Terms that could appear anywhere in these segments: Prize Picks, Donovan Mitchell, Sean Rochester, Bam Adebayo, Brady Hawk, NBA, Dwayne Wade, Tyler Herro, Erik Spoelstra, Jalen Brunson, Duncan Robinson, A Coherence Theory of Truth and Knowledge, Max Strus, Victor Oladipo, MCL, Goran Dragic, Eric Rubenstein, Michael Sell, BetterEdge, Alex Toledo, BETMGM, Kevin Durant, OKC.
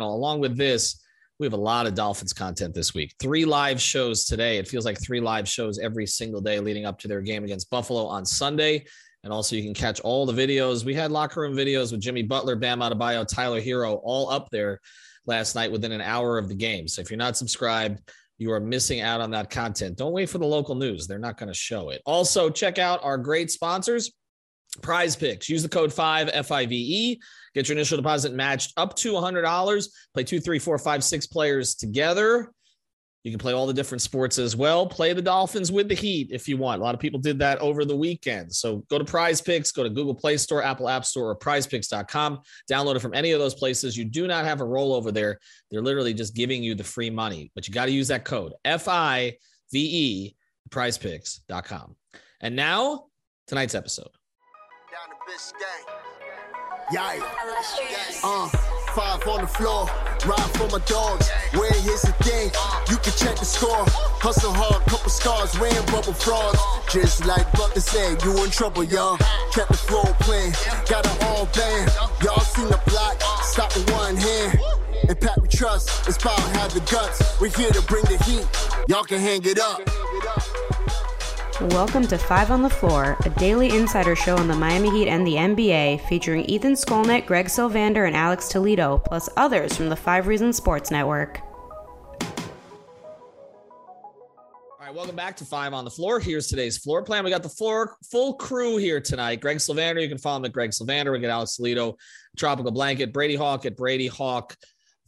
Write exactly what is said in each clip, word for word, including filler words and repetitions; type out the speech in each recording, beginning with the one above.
Along with this, we have a lot of Dolphins content this week. Three live shows today. It feels like three live shows every single day leading up to their game against Buffalo on Sunday. And also you can catch all the videos. We had locker room videos with Jimmy Butler, Bam Adebayo, Tyler Herro, all up there last night within an hour of the game. So if you're not subscribed, you are missing out on that content. Don't wait for the local news. They're not going to show it. Also, check out our great sponsors, Prize Picks. Use the code five, F I V E. Get your initial deposit matched up to one hundred dollars. Play two, three, four, five, six players together. You can play all the different sports as well. Play the Dolphins with the Heat if you want. A lot of people did that over the weekend. So go to Prize Picks, go to Google Play Store, Apple App Store, or prize picks dot com. Download it from any of those places. You do not have a rollover there. They're literally just giving you the free money, but you got to use that code F I V E, prize picks dot com. And now, tonight's episode. Down to Biscayne. Yikes. Uh. Five on the floor, ride for my dogs. Where here's the thing, you can check the score. Hustle hard, couple scars, wearing bubble frauds. Just like Butler said, you in trouble, y'all. Kept the floor playing, got an all band. Y'all seen the block, stop with one hand. And Pat, we trust, it's power, have the guts. We're here to bring the heat, y'all can hang it up. Welcome to Five on the Floor, a daily insider show on the Miami Heat and the N B A, featuring Ethan Skolnick, Greg Sylvander, and Alex Toledo, plus others from the Five Reasons Sports Network. All right, welcome back to Five on the Floor. Here's today's floor plan. We got the floor, full crew here tonight. Greg Sylvander, you can follow him at Greg Sylvander. We got Alex Toledo, Tropical Blanket, Brady Hawk at Brady Hawk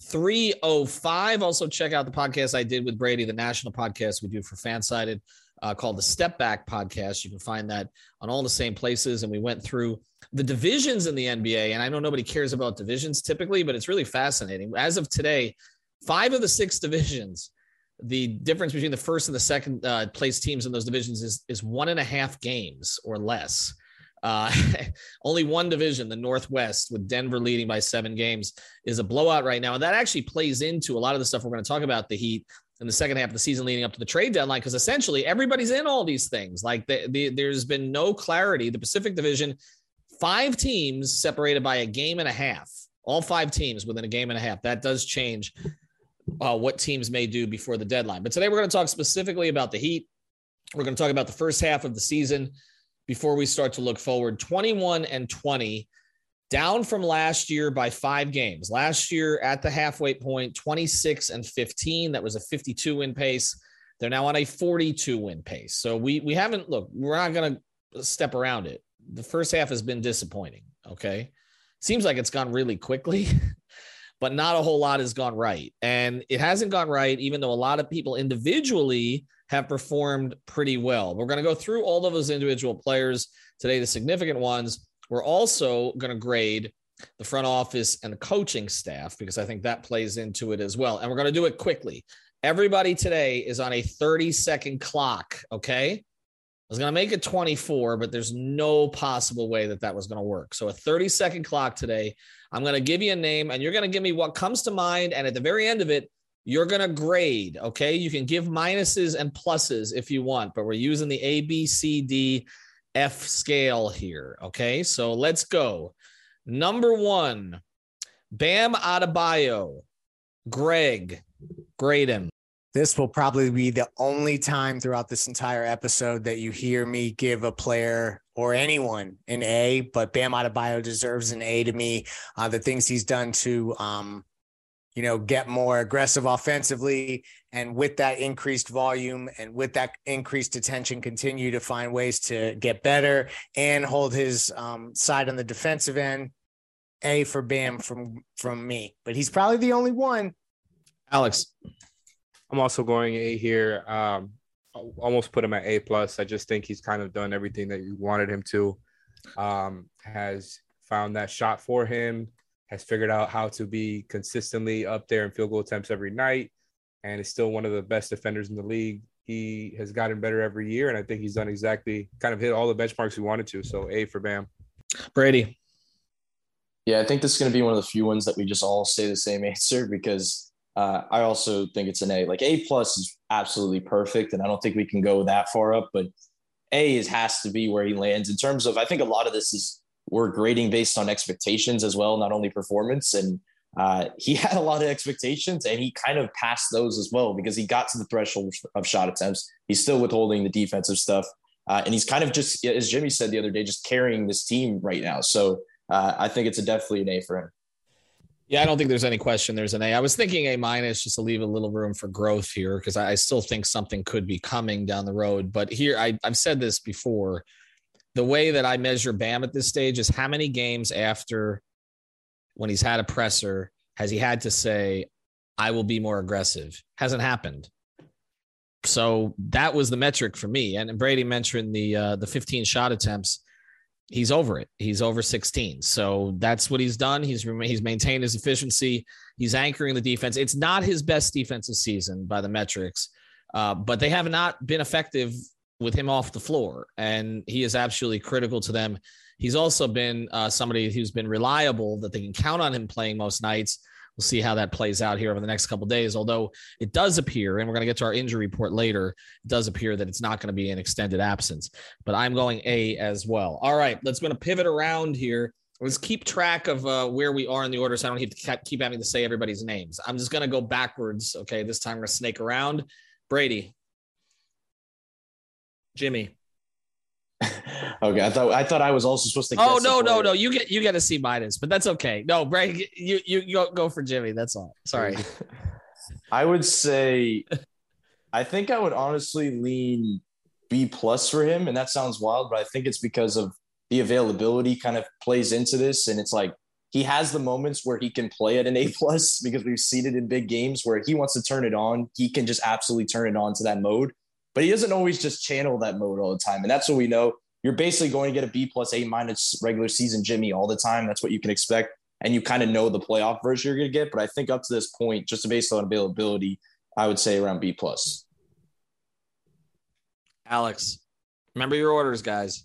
three oh five. Also, check out the podcast I did with Brady, the national podcast we do for FanSided. Uh, called the Step Back Podcast. You can find that on all the same places. And we went through the divisions in the N B A. And I know nobody cares about divisions typically, but it's really fascinating. As of today, five of the six divisions, the difference between the first and the second uh, place teams in those divisions is, is one and a half games or less. Uh, only one division, the Northwest, with Denver leading by seven games, is a blowout right now. And that actually plays into a lot of the stuff we're going to talk about, the Heat, in the second half of the season leading up to the trade deadline, because essentially everybody's in all these things. Like the, the, there's been no clarity. The Pacific Division, five teams separated by a game and a half, all five teams within a game and a half. That does change uh, what teams may do before the deadline. But today we're going to talk specifically about the Heat. We're going to talk about the first half of the season before we start to look forward. twenty-one and twenty, down from last year by five games. Last year at the halfway point, twenty-six and fifteen. That was a fifty-two win pace. They're now on a forty-two win pace. So we we haven't, look, we're not going to step around it. The first half has been disappointing, okay? Seems like it's gone really quickly, but not a whole lot has gone right. And it hasn't gone right, even though a lot of people individually have performed pretty well. We're going to go through all of those individual players today, the significant ones. We're also going to grade the front office and the coaching staff, because I think that plays into it as well. And we're going to do it quickly. Everybody today is on a thirty second clock. Okay. I was going to make it twenty-four, but there's no possible way that that was going to work. So a thirty second clock today. I'm going to give you a name and you're going to give me what comes to mind. And at the very end of it, you're going to grade. Okay. You can give minuses and pluses if you want, but we're using the A, B, C, D, F scale here. Okay, so let's go. Number one, Bam Adebayo. Greg, grade him. This will probably be the only time throughout this entire episode that you hear me give a player or anyone an A, but Bam Adebayo deserves an A to me. Uh, the things he's done to, um, you know, get more aggressive offensively, and with that increased volume and with that increased attention, continue to find ways to get better and hold his um, side on the defensive end. A for Bam from, from me, but he's probably the only one. Alex. I'm also going A here. Um, almost put him at A plus. I just think he's kind of done everything that you wanted him to. Um, has found that shot for him, has figured out how to be consistently up there in field goal attempts every night, and is still one of the best defenders in the league. He has gotten better every year, and I think he's done exactly kind of hit all the benchmarks we wanted to. So A for Bam. Brady. Yeah, I think this is going to be one of the few ones that we just all say the same answer, because uh, I also think it's an A. Like A plus is absolutely perfect, and I don't think we can go that far up, but A is, has to be where he lands in terms of, I think a lot of this is we're grading based on expectations as well, not only performance. And uh, he had a lot of expectations and he kind of passed those as well because he got to the threshold of shot attempts. He's still withholding the defensive stuff. Uh, and he's kind of just, as Jimmy said the other day, just carrying this team right now. So uh, I think it's a definitely an A for him. Yeah, I don't think there's any question there's an A. I was thinking A minus just to leave a little room for growth here because I still think something could be coming down the road. But here, I, I've said this before, the way that I measure Bam at this stage is how many games after when he's had a presser has he had to say, I will be more aggressive. Hasn't happened. So that was the metric for me. And Brady mentioned the uh, the fifteen shot attempts. He's over it. He's over sixteen. So that's what he's done. He's he's maintained his efficiency. He's anchoring the defense. It's not his best defensive season by the metrics, uh, but they have not been effective with him off the floor. And he is absolutely critical to them. He's also been uh, somebody who's been reliable that they can count on him playing most nights. We'll see how that plays out here over the next couple of days. Although it does appear, and we're going to get to our injury report later, it does appear that it's not going to be an extended absence. But I'm going A as well. All right, let's going to pivot around here. Let's keep track of uh, where we are in the order, so I don't have to keep having to say everybody's names. I'm just going to go backwards. Okay, this time we're going to snake around. Brady, Jimmy. Okay, I thought I thought I was also supposed to. Oh no, no, no! You get you get a C minus, but that's okay. No, Brady, you you go, go for Jimmy. That's all. Sorry. I would say, I think I would honestly lean B plus for him, and that sounds wild, but I think it's because of the availability kind of plays into this, and it's like he has the moments where he can play at an A plus because we've seen it in big games where he wants to turn it on, he can just absolutely turn it on to that mode, but he doesn't always just channel that mode all the time, and that's what we know. You're basically going to get a B plus A minus regular season Jimmy all the time. That's what you can expect. And you kind of know the playoff version you're going to get. But I think up to this point, just based on availability, I would say around B plus. Alex, remember your orders, guys.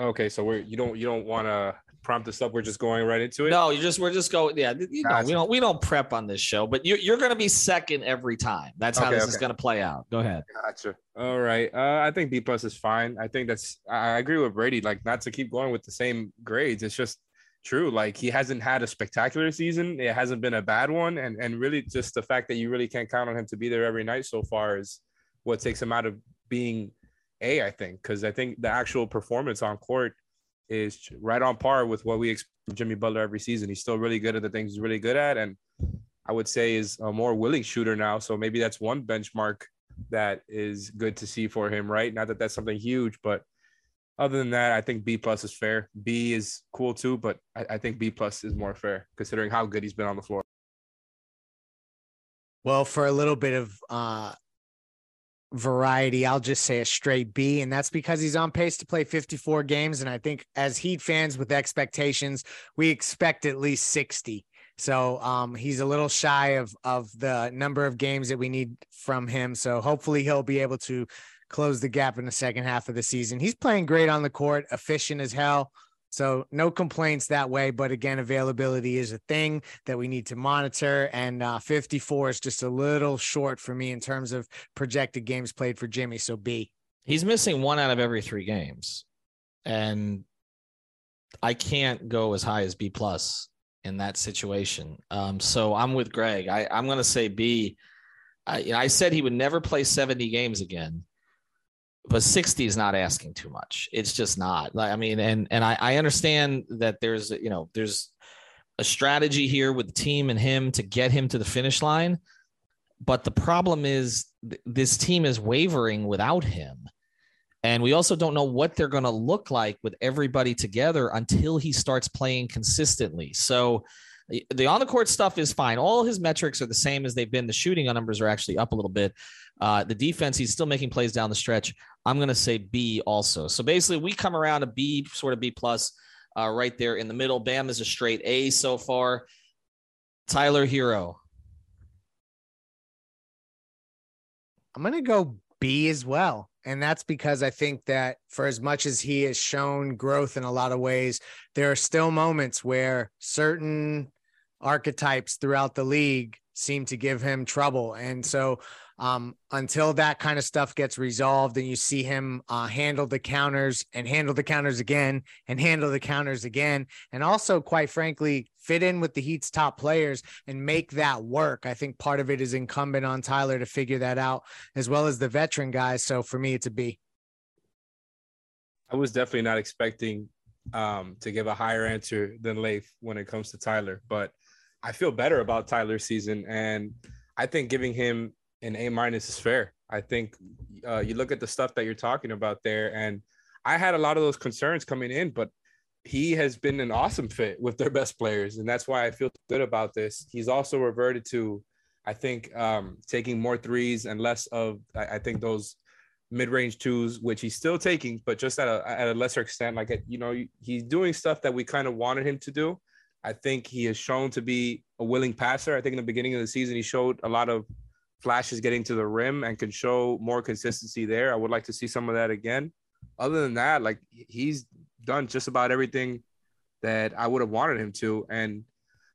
Okay. So we're, you don't, you don't want to prompt us up. We're just going right into it. No, you just, we're just going. Yeah. You know, we don't, we don't prep on this show, but you, you're going to be second every time. That's how okay, this okay. is going to play out. Go ahead. Gotcha. All right. Uh, I think B plus is fine. I think that's, I agree with Brady, like not to keep going with the same grades. It's just true. Like he hasn't had a spectacular season. It hasn't been a bad one. And, and really just the fact that you really can't count on him to be there every night so far is what takes him out of being A, I think, because I think the actual performance on court is right on par with what we expect from Jimmy Butler every season. He's still really good at the things he's really good at. And I would say is a more willing shooter now. So maybe that's one benchmark that is good to see for him, right? Not that that's something huge, but other than that, I think B plus is fair. B is cool too, but I, I think B plus is more fair considering how good he's been on the floor. Well, for a little bit of uh, variety, I'll just say a straight B, and that's because he's on pace to play fifty-four games. And I think as Heat fans with expectations, we expect at least sixty. So um, he's a little shy of, of the number of games that we need from him. So hopefully he'll be able to close the gap in the second half of the season. He's playing great on the court, efficient as hell. So no complaints that way. But again, availability is a thing that we need to monitor. And uh, fifty-four is just a little short for me in terms of projected games played for Jimmy. So B. He's missing one out of every three games. And I can't go as high as B plus in that situation. Um, so I'm with Greg. I, I'm going to say B. I, you know, I said he would never play seventy games again. But sixty is not asking too much. It's just not. Like, I mean, and and I, I understand that there's, you know, there's a strategy here with the team and him to get him to the finish line. But the problem is th- this team is wavering without him. And we also don't know what they're going to look like with everybody together until he starts playing consistently. So the on-the-court stuff is fine. All his metrics are the same as they've been. The shooting numbers are actually up a little bit. Uh, the defense, he's still making plays down the stretch. I'm going to say B also. So basically, we come around a B, sort of B plus, uh, right there in the middle. Bam is a straight A so far. Tyler Herro. I'm going to go B as well. And that's because I think that for as much as he has shown growth in a lot of ways, there are still moments where certain archetypes throughout the league seem to give him trouble. And so Um, until that kind of stuff gets resolved and you see him uh, handle the counters and handle the counters again and handle the counters again. And also, quite frankly, fit in with the Heat's top players and make that work. I think part of it is incumbent on Tyler to figure that out, as well as the veteran guys. So for me, it's a B. I was definitely not expecting um, to give a higher answer than Leif when it comes to Tyler, but I feel better about Tyler's season. And I think giving him an A minus is fair. I think uh, you look at the stuff that you're talking about there, and I had a lot of those concerns coming in, but he has been an awesome fit with their best players, and that's why I feel good about this. He's also reverted to, I think, um, taking more threes and less of, I, I think, those mid-range twos, which he's still taking, but just at a, at a lesser extent. Like, you know, he's doing stuff that we kind of wanted him to do. I think he has shown to be a willing passer. I think in the beginning of the season, he showed a lot of flashes getting to the rim and can show more consistency there. I would like to see some of that again. Other than that, like, he's done just about everything that I would have wanted him to. And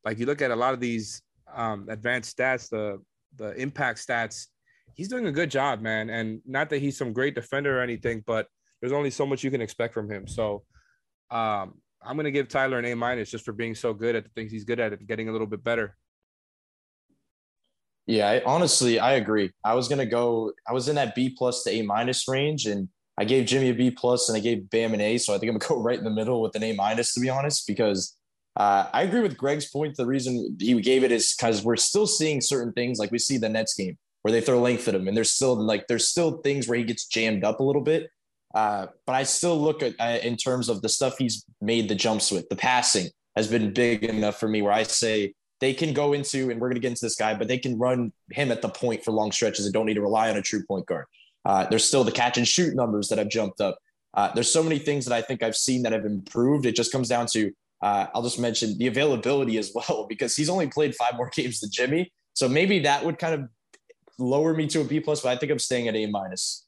like, you look at a lot of these um, advanced stats, the, the impact stats, he's doing a good job, man. And not that he's some great defender or anything, but there's only so much you can expect from him. So um, I'm going to give Tyler an A minus just for being so good at the things he's good at and getting a little bit better. Yeah, I, honestly, I agree. I was going to go – I was in that B plus to A minus range, and I gave Jimmy a B plus and I gave Bam an A, so I think I'm going to go right in the middle with an A minus, to be honest, because uh, I agree with Greg's point. The reason he gave it is because we're still seeing certain things. Like, we see the Nets game where they throw length at him, and there's still, like, there's still things where he gets jammed up a little bit. Uh, but I still look at uh, in terms of the stuff he's made the jumps with. The passing has been big enough for me where I say – they can go into, and we're going to get into this guy, but they can run him at the point for long stretches and don't need to rely on a true point guard. Uh, there's still the catch and shoot numbers that have jumped up. Uh, there's so many things that I think I've seen that have improved. It just comes down to, uh, I'll just mention the availability as well, because he's only played five more games than Jimmy. So maybe that would kind of lower me to a B plus, but I think I'm staying at A minus.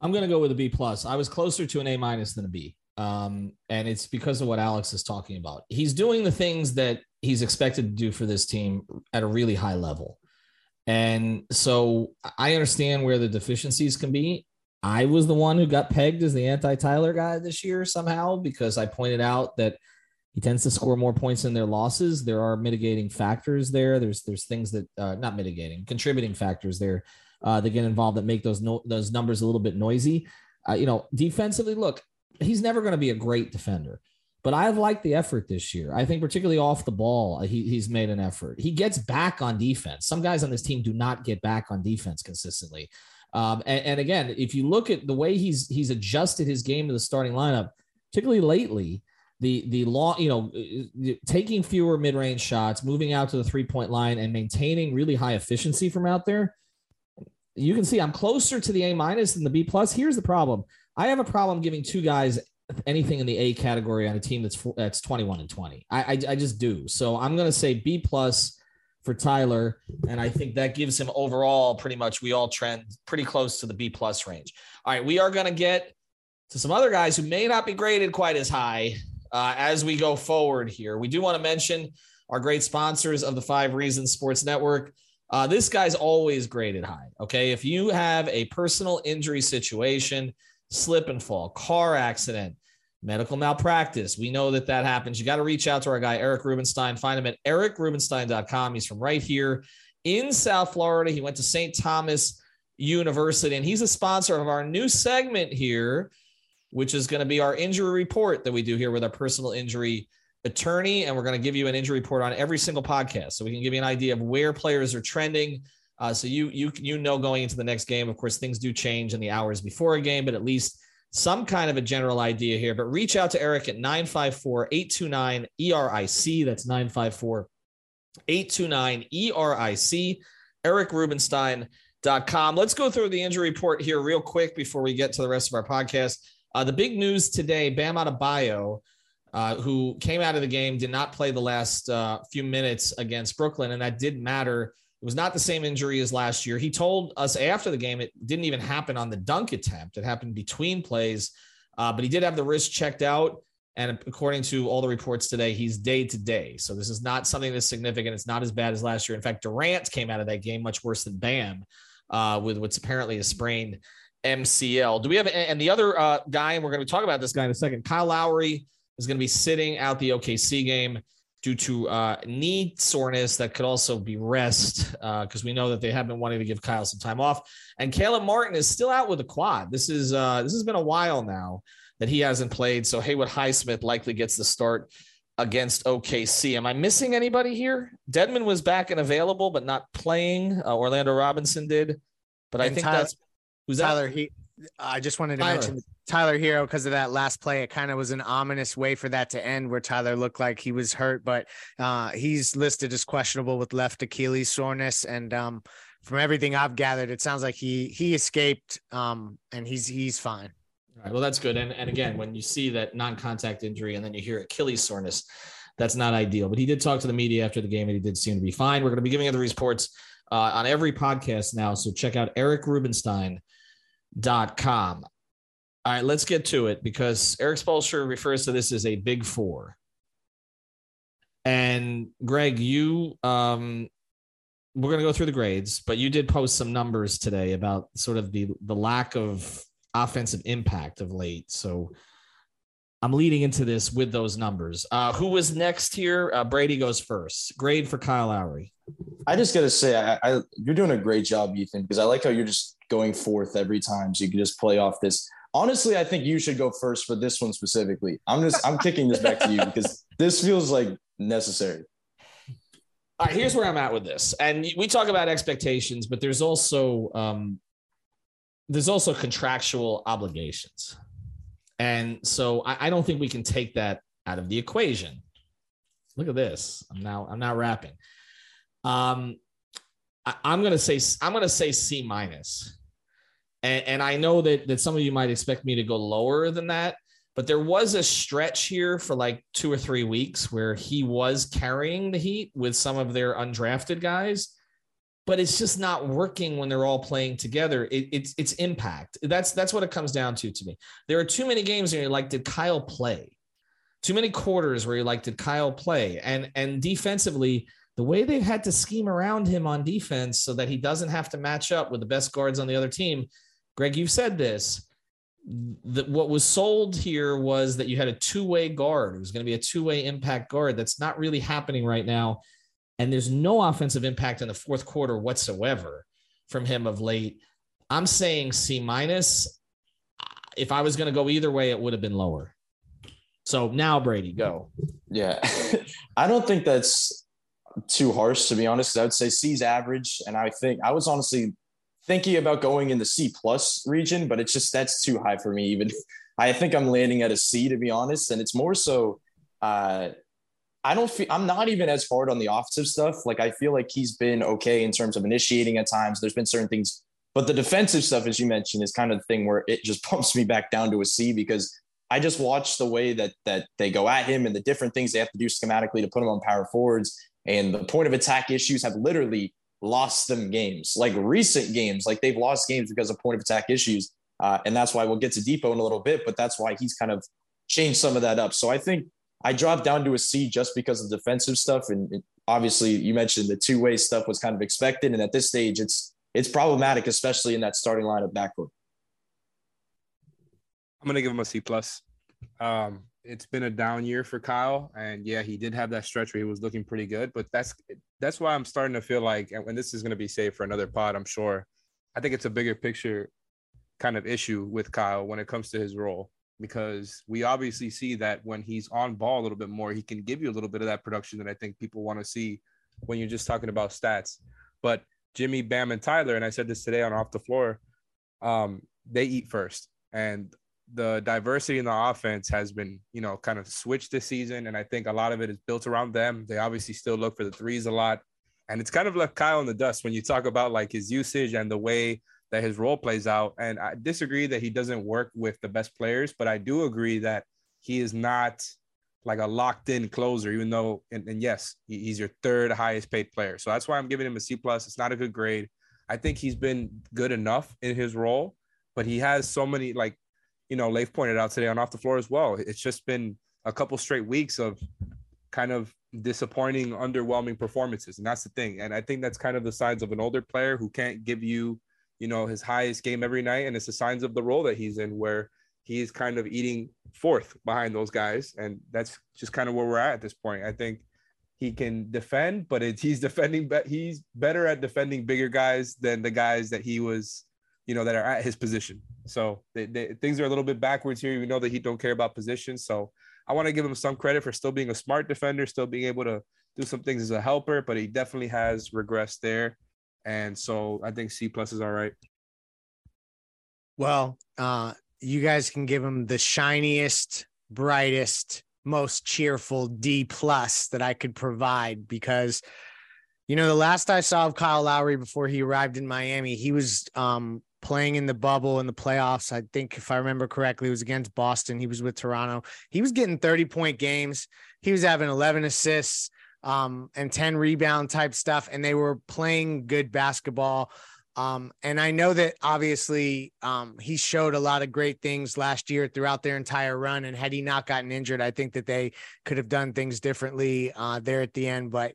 I'm going to go with a B plus. I was closer to an A minus than a B. Um, and it's because of what Alex is talking about. He's doing the things that he's expected to do for this team at a really high level. And so I understand where the deficiencies can be. I was the one who got pegged as the anti-Tyler guy this year somehow, because I pointed out that he tends to score more points than their losses. There are mitigating factors there. There's, there's things that uh, not mitigating, contributing factors there uh, that get involved that make those, no, those numbers a little bit noisy. Uh, you know, defensively, look, he's never going to be a great defender, but I've liked the effort this year. I think particularly off the ball, he, he's made an effort. He gets back on defense. Some guys on this team do not get back on defense consistently. Um, and, and again, if you look at the way he's, he's adjusted his game to the starting lineup, particularly lately, the, the long, you know, taking fewer mid-range shots, moving out to the three point line and maintaining really high efficiency from out there. You can see I'm closer to the A minus than the B plus. Here's the problem. I have a problem giving two guys anything in the A category on a team that's that's twenty-one and twenty. I I, I just do. So I'm going to say B plus for Tyler, and I think that gives him overall pretty much we all trend pretty close to the B plus range. All right, we are going to get to some other guys who may not be graded quite as high uh, as we go forward here. We do want to mention our great sponsors of the Five Reasons Sports Network. Uh, this guy's always graded high, okay? If you have a personal injury situation, slip and fall, car accident, medical malpractice. We know that that happens. You got to reach out to our guy, Eric Rubenstein. Find him at eric rubenstein dot com. He's from right here in South Florida. He went to Saint Thomas University, and he's a sponsor of our new segment here, which is going to be our injury report that we do here with our personal injury attorney. And we're going to give you an injury report on every single podcast, so we can give you an idea of where players are trending. Uh, so you, you, you know, going into the next game, of course, things do change in the hours before a game, but at least some kind of a general idea here. But reach out to Eric at nine five four, eight two nine, E R I C. That's nine five four, eight two nine, E R I C, eric rubenstein dot com. Let's go through the injury report here real quick before we get to the rest of our podcast. Uh, the big news today, Bam Adebayo, uh, who came out of the game, did not play the last uh, few minutes against Brooklyn, and that did matter. It was not the same injury as last year. He told us after the game it didn't even happen on the dunk attempt. It happened between plays, uh, but he did have the wrist checked out. And according to all the reports today, he's day to day. So this is not something that's significant. It's not as bad as last year. In fact, Durant came out of that game much worse than Bam uh, with what's apparently a sprained M C L. Do we have, and the other uh, guy, and we're going to talk about this guy in a second, Kyle Lowry is going to be sitting out the O K C game due to uh, knee soreness that could also be rest because uh, we know that they have been wanting to give Kyle some time off. And Caleb Martin is still out with a quad. This is uh, this has been a while now that he hasn't played. So Haywood Highsmith likely gets the start against O K C. Am I missing anybody here? Dedmon was back and available, but not playing. Uh, Orlando Robinson did, but and I think Tyler, that's who's Tyler. That? He, I just wanted to Tyler. mention Tyler Herro because of that last play. It kind of was an ominous way for that to end, where Tyler looked like he was hurt, but uh, he's listed as questionable with left Achilles soreness. And um, from everything I've gathered, it sounds like he he escaped um, and he's he's fine. All right, well, that's good. And and again, when you see that non-contact injury and then you hear Achilles soreness, that's not ideal. But he did talk to the media after the game, and he did seem to be fine. We're going to be giving other reports uh, on every podcast now, so check out eric rubenstein dot com. All right, let's get to it, because Erik Spoelstra refers to this as a big four. And, Greg, you um, – we're going to go through the grades, but you did post some numbers today about sort of the the lack of – offensive impact of late. So I'm leading into this with those numbers. Uh, who was next here? Uh, Brady goes first. Grade for Kyle Lowry. I just got to say, I, I, you're doing a great job, Ethan, because I like how you're just going forth every time. So you can just play off this. Honestly, I think you should go first for this one specifically. I'm just, I'm kicking this back to you because this feels like necessary. All right, here's where I'm at with this. And we talk about expectations, but there's also, um, there's also contractual obligations. And so I, I don't think we can take that out of the equation. Look at this. I'm now, I'm not rapping. Um, I, I'm going to say, I'm going to say C minus. And, and I know that, that some of you might expect me to go lower than that, but there was a stretch here for like two or three weeks where he was carrying the Heat with some of their undrafted guys. But it's just not working when they're all playing together. It, it's it's impact. That's that's what it comes down to to me. There are too many games where you're like, did Kyle play? Too many quarters where you're like, did Kyle play? And and defensively, the way they've had to scheme around him on defense so that he doesn't have to match up with the best guards on the other team. Greg, you've said this. That what was sold here was that you had a two-way guard. It was going to be a two-way impact guard. That's not really happening right now. And there's no offensive impact in the fourth quarter whatsoever from him of late. I'm saying C minus. If I was going to go either way, it would have been lower. So now, Brady, go. Yeah. I don't think that's too harsh, to be honest. I would say C's average. And I think I was honestly thinking about going in the C plus region, but it's just, that's too high for me. Even I think I'm landing at a C, to be honest. And it's more so, uh, I don't feel, I'm not even as hard on the offensive stuff. Like, I feel like he's been okay in terms of initiating at times. There's been certain things, but the defensive stuff, as you mentioned, is kind of the thing where it just pumps me back down to a C, because I just watch the way that, that they go at him and the different things they have to do schematically to put him on power forwards, and the point of attack issues have literally lost them games, like recent games, like they've lost games because of point of attack issues. Uh, and that's why we'll get to Depot in a little bit, but that's why he's kind of changed some of that up. So I think I dropped down to a C just because of defensive stuff. And obviously you mentioned the two-way stuff was kind of expected. And at this stage, it's, it's problematic, especially in that starting lineup backcourt. I'm going to give him a C plus. Um, it's been a down year for Kyle. And yeah, he did have that stretch where he was looking pretty good, but that's, that's why I'm starting to feel like, and this is going to be saved for another pod, I'm sure. I think it's a bigger picture kind of issue with Kyle when it comes to his role. Because we obviously see that when he's on ball a little bit more, he can give you a little bit of that production that I think people want to see when you're just talking about stats. But Jimmy, Bam, and Tyler, and I said this today on Off the Floor, um, they eat first. And the diversity in the offense has been, you know, kind of switched this season. And I think a lot of it is built around them. They obviously still look for the threes a lot. And it's kind of left Kyle in the dust when you talk about like his usage and the way that his role plays out. And I disagree that he doesn't work with the best players, but I do agree that he is not like a locked in closer, even though, and, and yes, he's your third highest paid player. So that's why I'm giving him a C plus. It's not a good grade. I think he's been good enough in his role, but he has so many, like, you know, Leif pointed out today on Off the Floor as well. It's just been a couple straight weeks of kind of disappointing, underwhelming performances. And that's the thing. And I think that's kind of the signs of an older player who can't give you, you know, his highest game every night. And it's the signs of the role that he's in, where he's kind of eating fourth behind those guys. And that's just kind of where we're at at this point. I think he can defend, but it's, he's defending, but he's better at defending bigger guys than the guys that he was, you know, that are at his position. So they, they, things are a little bit backwards here. You know that he don't care about position. So I want to give him some credit for still being a smart defender, still being able to do some things as a helper, but he definitely has regressed there. And so I think C plus is all right. Well, uh, you guys can give him the shiniest, brightest, most cheerful D plus that I could provide, because, you know, the last I saw of Kyle Lowry before he arrived in Miami, he was um, playing in the bubble in the playoffs. I think if I remember correctly, it was against Boston. He was with Toronto. He was getting thirty point games. He was having eleven assists um, and ten rebound type stuff. And they were playing good basketball. Um, and I know that obviously um, he showed a lot of great things last year throughout their entire run. And had he not gotten injured, I think that they could have done things differently uh, there at the end. But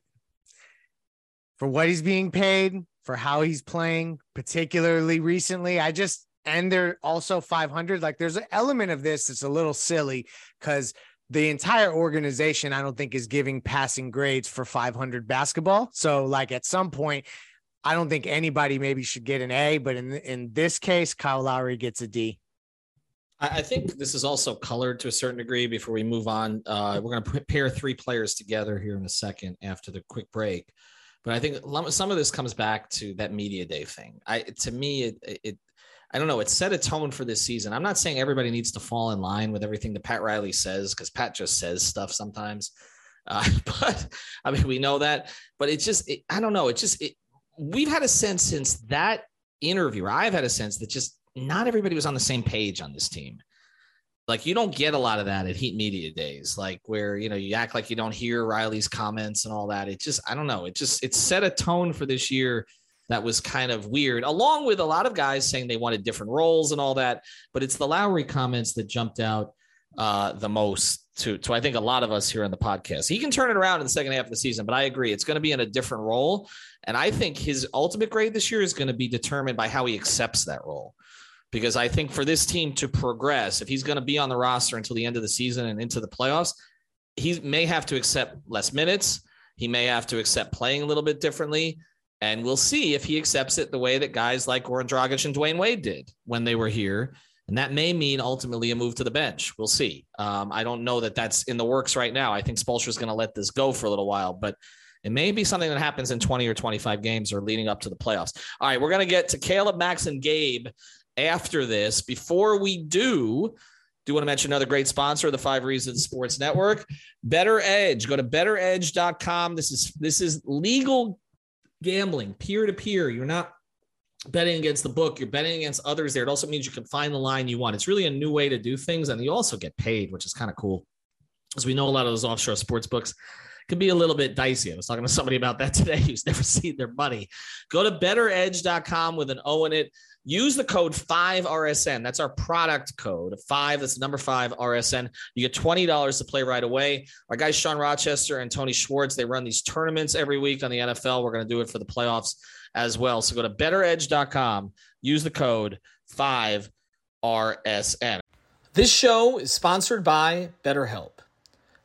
for what he's being paid, for how he's playing, particularly recently, I just, and they're also five hundred. Like, there's an element of this that's a little silly, because the entire organization, I don't think, is giving passing grades for five hundred basketball. So like at some point, I don't think anybody maybe should get an A, but in in this case, Kyle Lowry gets a D. I think this is also colored to a certain degree before we move on. Uh, we're going to pair three players together here in a second after the quick break. But I think some of this comes back to that media day thing. I, to me, it, it, I don't know, it set a tone for this season. I'm not saying everybody needs to fall in line with everything that Pat Riley says, because Pat just says stuff sometimes. Uh, but I mean, we know that, but it just, it, I don't know. It just, it, we've had a sense since that interview, I've had a sense that just not everybody was on the same page on this team. Like, you don't get a lot of that at Heat media days, like where, you know, you act like you don't hear Riley's comments and all that. It just, I don't know. It just, it set a tone for this year that was kind of weird, along with a lot of guys saying they wanted different roles and all that, but it's the Lowry comments that jumped out uh, the most to, to, I think a lot of us here on the podcast. He can turn it around in the second half of the season, but I agree, it's going to be in a different role. And I think his ultimate grade this year is going to be determined by how he accepts that role. Because I think for this team to progress, if he's going to be on the roster until the end of the season and into the playoffs, he may have to accept less minutes. He may have to accept playing a little bit differently. And we'll see if he accepts it the way that guys like Goran Dragic and Dwayne Wade did when they were here. And that may mean ultimately a move to the bench. We'll see. Um, I don't know that that's in the works right now. I think Spoelstra is going to let this go for a little while, but it may be something that happens in twenty or twenty-five games or leading up to the playoffs. All right, we're going to get to Caleb, Max, and Gabe after this. Before we do, do want to mention another great sponsor, the Five Reasons Sports Network, BetterEdge. Go to better edge dot com. This is this is legal gambling, peer-to-peer. You're not betting against the book. You're betting against others there. It also means you can find the line you want. It's really a new way to do things, and you also get paid, which is kind of cool. As we know, a lot of those offshore sports books could be a little bit dicey. I was talking to somebody about that today who's never seen their money. Go to better edge dot com with an O in it. Use the code five R S N. That's our product code. Five, that's number five R S N. You get twenty dollars to play right away. Our guys, Sean Rochester and Tony Schwartz, they run these tournaments every week on the N F L. We're going to do it for the playoffs as well. So go to better edge dot com. Use the code five R S N. This show is sponsored by BetterHelp.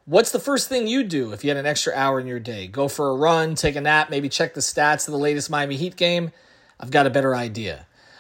What's the first thing you do if you had an extra hour in your day? Go for a run, take a nap, maybe check the stats of the latest Miami Heat game? I've got a better idea.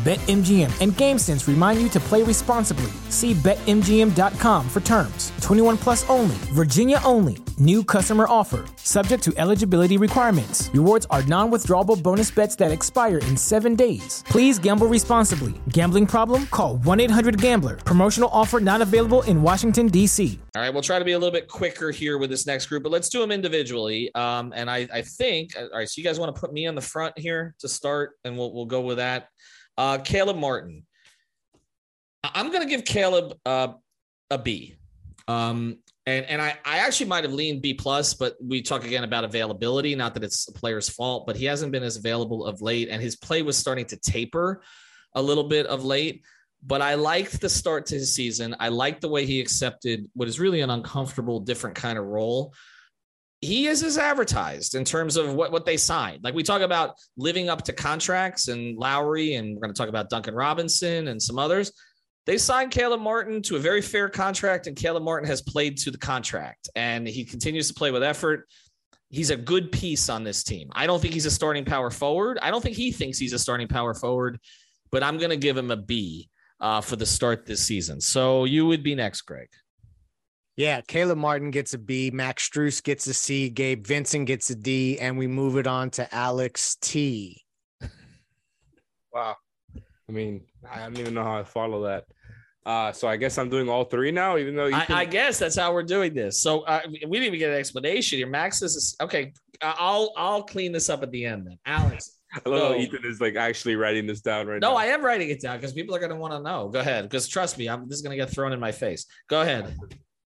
BetMGM and GameSense remind you to play responsibly. See Bet M G M dot com for terms. twenty-one plus only. Virginia only. New customer offer. Subject to eligibility requirements. Rewards are non-withdrawable bonus bets that expire in seven days. Please gamble responsibly. Gambling problem? Call one eight hundred gambler. Promotional offer not available in Washington, D C. All right, we'll try to be a little bit quicker here with this next group, but let's do them individually. Um, and I, I think, all right, so you guys want to put me on the front here to start, and we'll we'll go with that. Uh, Caleb Martin. I'm going to give Caleb uh, a B. Um, and and I, I actually might have leaned B plus, but we talk again about availability. Not that it's a player's fault, but he hasn't been as available of late. And his play was starting to taper a little bit of late. But I liked the start to his season. I liked the way he accepted what is really an uncomfortable, different kind of role. He is as advertised in terms of what, what they signed. Like we talk about living up to contracts and Lowry, and we're going to talk about Duncan Robinson and some others. They signed Caleb Martin to a very fair contract, and Caleb Martin has played to the contract, and he continues to play with effort. He's a good piece on this team. I don't think he's a starting power forward. I don't think he thinks he's a starting power forward, but I'm going to give him a B uh, for the start this season. So you would be next, Greg. Yeah, Caleb Martin gets a B, Max Strus gets a C, Gabe Vincent gets a D, and we move it on to Alex T. Wow. I mean, I don't even know how I follow that. Uh, so I guess I'm doing all three now, even though you I, can... I guess that's how we're doing this. So uh, we didn't even get an explanation here. Max is – okay, I'll I'll clean this up at the end then. Alex. I love so, how Ethan is like actually writing this down right no, now. No, I am writing it down because people are going to want to know. Go ahead, because trust me, I'm, this is going to get thrown in my face. Go ahead.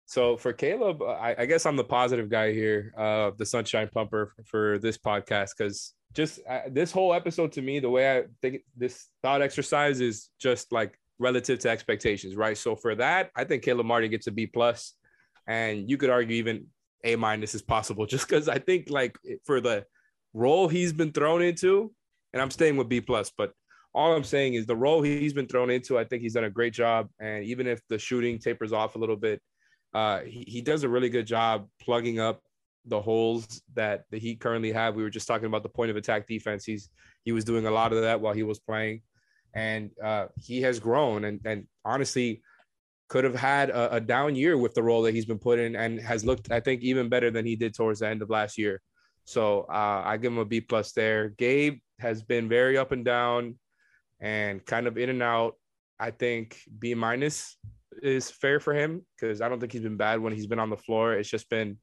So for Caleb, I, I guess I'm the positive guy here, uh, the sunshine pumper for, for this podcast, because just uh, this whole episode to me, the way I think this thought exercise is just like relative to expectations, right? So for that, I think Caleb Martin gets a B plus, and you could argue even A minus is possible, just because I think like for the role he's been thrown into, and I'm staying with B plus, but all I'm saying is the role he's been thrown into, I think he's done a great job. And even if the shooting tapers off a little bit, Uh, he, he does a really good job plugging up the holes that the Heat currently have. We were just talking about the point of attack defense. He's he was doing a lot of that while he was playing, and uh, he has grown and and honestly could have had a, a down year with the role that he's been put in, and has looked, I think, even better than he did towards the end of last year. So uh, I give him a B plus there. Gabe has been very up and down and kind of in and out. I think B minus is fair for him, because I don't think he's been bad when he's been on the floor. It's just been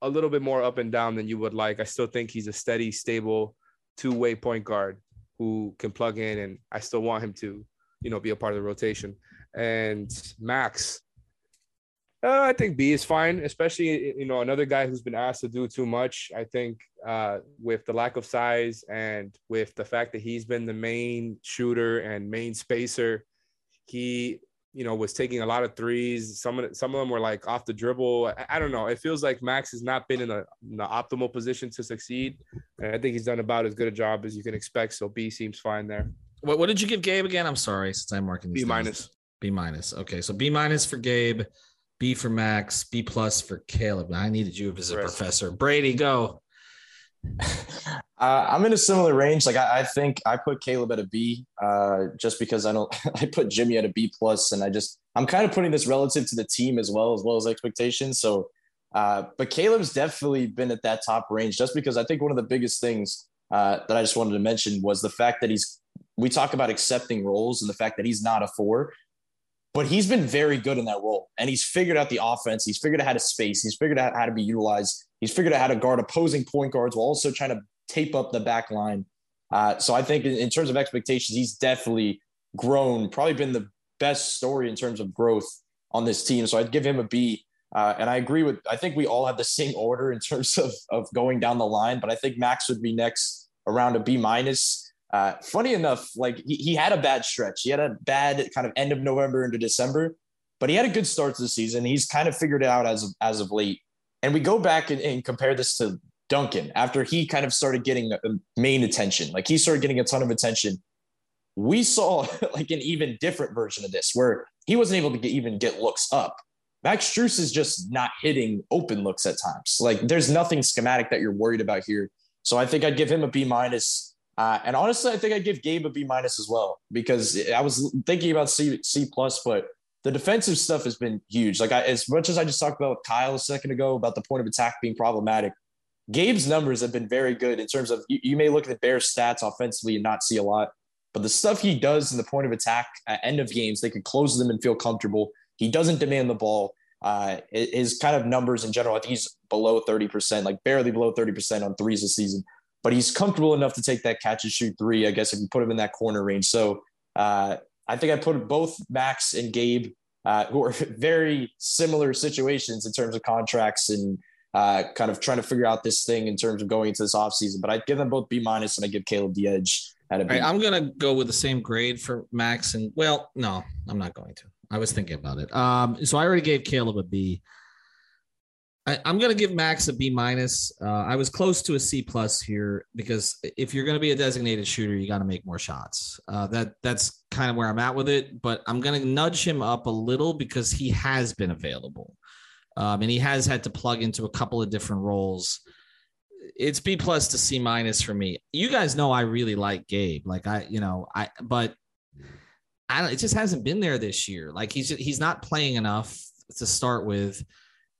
a little bit more up and down than you would like. I still think he's a steady, stable two-way point guard who can plug in, and I still want him to, you know, be a part of the rotation. And Max, uh, I think B is fine, especially, you know, another guy who's been asked to do too much. I think uh, with the lack of size and with the fact that he's been the main shooter and main spacer, he, you know, was taking a lot of threes. Some of, some of them were like off the dribble. I, I don't know. It feels like Max has not been in a, in the optimal position to succeed. And I think he's done about as good a job as you can expect. So B seems fine there. What, what did you give Gabe again? I'm sorry, since I'm marking these B minus. B minus. Okay. So B minus for Gabe, B for Max, B plus for Caleb. I needed you as a right. professor. Brady, go. uh, I'm in a similar range. Like I, I think I put Caleb at a B, uh, just because I don't. I put Jimmy at a B plus, and I just I'm kind of putting this relative to the team as well as well as expectations. So, uh, but Caleb's definitely been at that top range, just because I think one of the biggest things uh, that I just wanted to mention was the fact that he's. We talk about accepting roles and the fact that he's not a four, but he's been very good in that role, and he's figured out the offense. He's figured out how to space. He's figured out how to be utilized. He's figured out how to guard opposing point guards while also trying to tape up the back line. Uh, so I think in, in terms of expectations, he's definitely grown, probably been the best story in terms of growth on this team. So I'd give him a B. Uh, and I agree with, I think we all have the same order in terms of, of going down the line, but I think Max would be next around a B minus. Uh, funny enough, like he, he had a bad stretch. He had a bad kind of end of November into December, but he had a good start to the season. He's kind of figured it out as of, as of late. And we go back and, and compare this to Duncan after he kind of started getting main attention. Like he started getting a ton of attention. We saw like an even different version of this where he wasn't able to get, even get looks up. Max Strus is just not hitting open looks at times. Like there's nothing schematic that you're worried about here. So I think I'd give him a B minus. Uh, and honestly, I think I'd give Gabe a B minus as well, because I was thinking about C, C plus, but the defensive stuff has been huge. Like I, as much as I just talked about with Kyle a second ago about the point of attack being problematic, Gabe's numbers have been very good in terms of, you, you may look at the Bears stats offensively and not see a lot, but the stuff he does in the point of attack at end of games, they can close them and feel comfortable. He doesn't demand the ball. Uh, his kind of numbers in general, I think he's below thirty percent, like barely below thirty percent on threes this season. But he's comfortable enough to take that catch and shoot three, I guess, if you put him in that corner range. So uh, I think I put both Max and Gabe, uh, who are very similar situations in terms of contracts and uh, kind of trying to figure out this thing in terms of going into this offseason. But I give them both B minus, and I give Caleb the edge at a B. All right, I'm going to go with the same grade for Max. And well, no, I'm not going to. I was thinking about it. Um, so I already gave Caleb a B. I, I'm going to give Max a B minus. Uh, I was close to a C plus here because if you're going to be a designated shooter, you got to make more shots. Uh, that that's kind of where I'm at with it, but I'm going to nudge him up a little because he has been available. Um, and he has had to plug into a couple of different roles. It's B plus to C minus for me. You guys know, I really like Gabe. Like I, you know, I, but I don't, it just hasn't been there this year. Like he's, he's not playing enough to start with.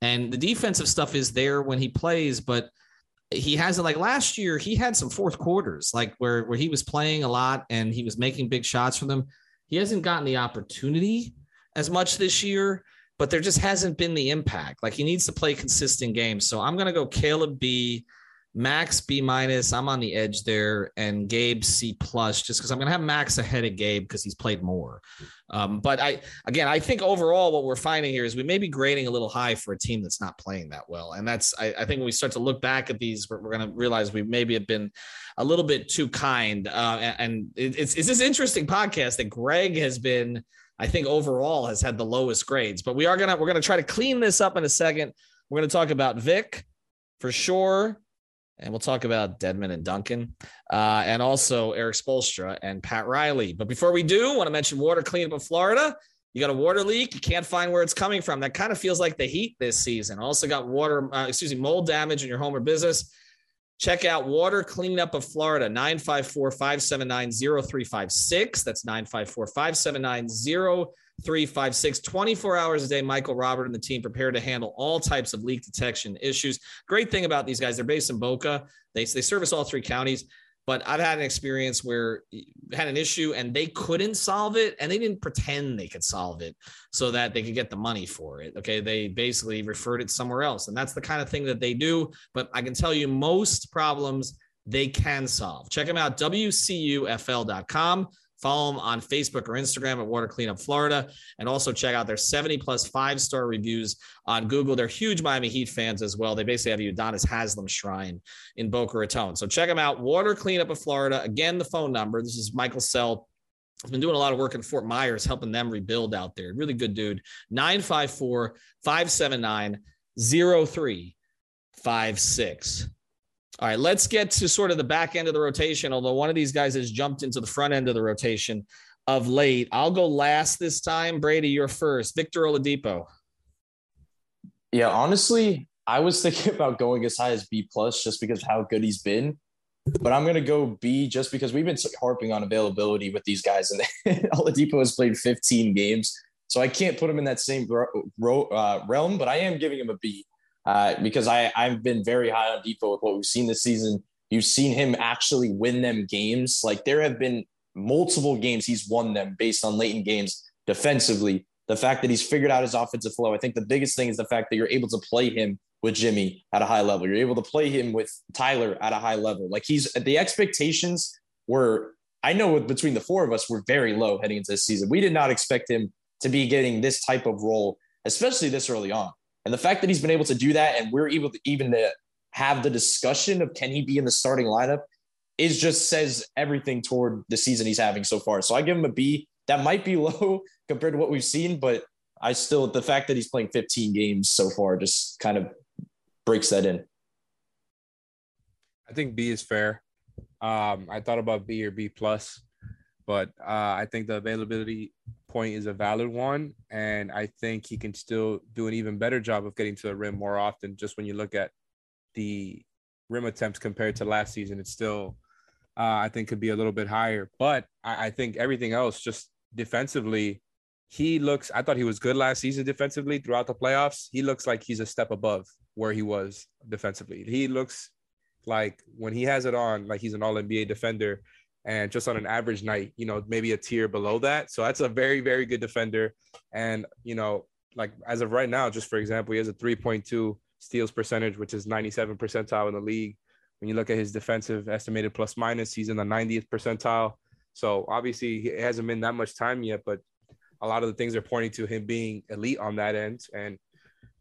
And the defensive stuff is there when he plays, but he hasn't, like last year, he had some fourth quarters, like where, where he was playing a lot and he was making big shots for them. He hasn't gotten the opportunity as much this year, but there just hasn't been the impact. Like he needs to play consistent games. So I'm going to go Caleb B, Max B minus. I'm on the edge there, and Gabe C plus, just because I'm going to have Max ahead of Gabe because he's played more. Um, but I, again, I think overall what we're finding here is we may be grading a little high for a team that's not playing that well. And that's, I, I think when we start to look back at these, we're, we're going to realize we maybe have been a little bit too kind. Uh, and and it, it's, it's this interesting podcast that Greg has been, I think overall has had the lowest grades, but we are going to, we're going to try to clean this up in a second. We're going to talk about Vic for sure. And we'll talk about Dedmon and Duncan, uh, and also Erik Spoelstra and Pat Riley. But before we do, I want to mention Water Cleanup of Florida. You got a water leak. You can't find where it's coming from. That kind of feels like the heat this season. Also got water, uh, excuse me, mold damage in your home or business. Check out Water Cleanup of Florida, nine five four, five seven nine, zero three five six. That's nine five four, five seven nine, zero three five six. twenty-four hours a day, Michael, Robert, and the team prepared to handle all types of leak detection issues. Great thing about these guys, they're based in Boca. They, they service all three counties, but I've had an experience where had an issue and they couldn't solve it, and they didn't pretend they could solve it so that they could get the money for it. Okay. They basically referred it somewhere else, and that's the kind of thing that they do. But I can tell you most problems they can solve. Check them out, W C U F L dot com. Follow them on Facebook or Instagram at Water Cleanup Florida, and also check out their seventy plus five-star reviews on Google. They're huge Miami Heat fans as well. They basically have the Udonis Haslem Shrine in Boca Raton. So check them out, Water Cleanup of Florida. Again, the phone number. This is Michael Sell. He's been doing a lot of work in Fort Myers, helping them rebuild out there. Really good dude. nine five four, five seven nine, zero three five six. All right, let's get to sort of the back end of the rotation, although one of these guys has jumped into the front end of the rotation of late. I'll go last this time. Brady, you're first. Victor Oladipo. Yeah, honestly, I was thinking about going as high as B plus just because of how good he's been, but I'm going to go B just because we've been harping on availability with these guys, and Oladipo has played fifteen games, so I can't put him in that same ro- uh, realm, but I am giving him a B. Uh, because I, I've been very high on Depot with what we've seen this season. You've seen him actually win them games. Like there have been multiple games he's won them based on late in games defensively. The fact that he's figured out his offensive flow. I think the biggest thing is the fact that you're able to play him with Jimmy at a high level. You're able to play him with Tyler at a high level. Like he's the expectations were, I know between the four of us were very low heading into this season. We did not expect him to be getting this type of role, especially this early on. And the fact that he's been able to do that and we're able to even to have the discussion of can he be in the starting lineup is just says everything toward the season he's having so far. So I give him a B. That might be low compared to what we've seen, but I still, the fact that he's playing fifteen games so far just kind of breaks that in. I think B is fair. Um, I thought about B or B plus, but uh, I think the availability point is a valid one. And I think he can still do an even better job of getting to the rim more often. Just when you look at the rim attempts compared to last season, it's still, uh, I think could be a little bit higher, but I, I think everything else just defensively, he looks, I thought he was good last season defensively throughout the playoffs. He looks like he's a step above where he was defensively. He looks like when he has it on, like he's an all N B A defender, and just on an average night, you know, maybe a tier below that. So that's a very, very good defender. And, you know, like as of right now, just for example, he has a three point two steals percentage, which is ninety-seven percentile in the league. When you look at his defensive estimated plus minus, he's in the ninetieth percentile. So obviously it hasn't been that much time yet, but a lot of the things are pointing to him being elite on that end, and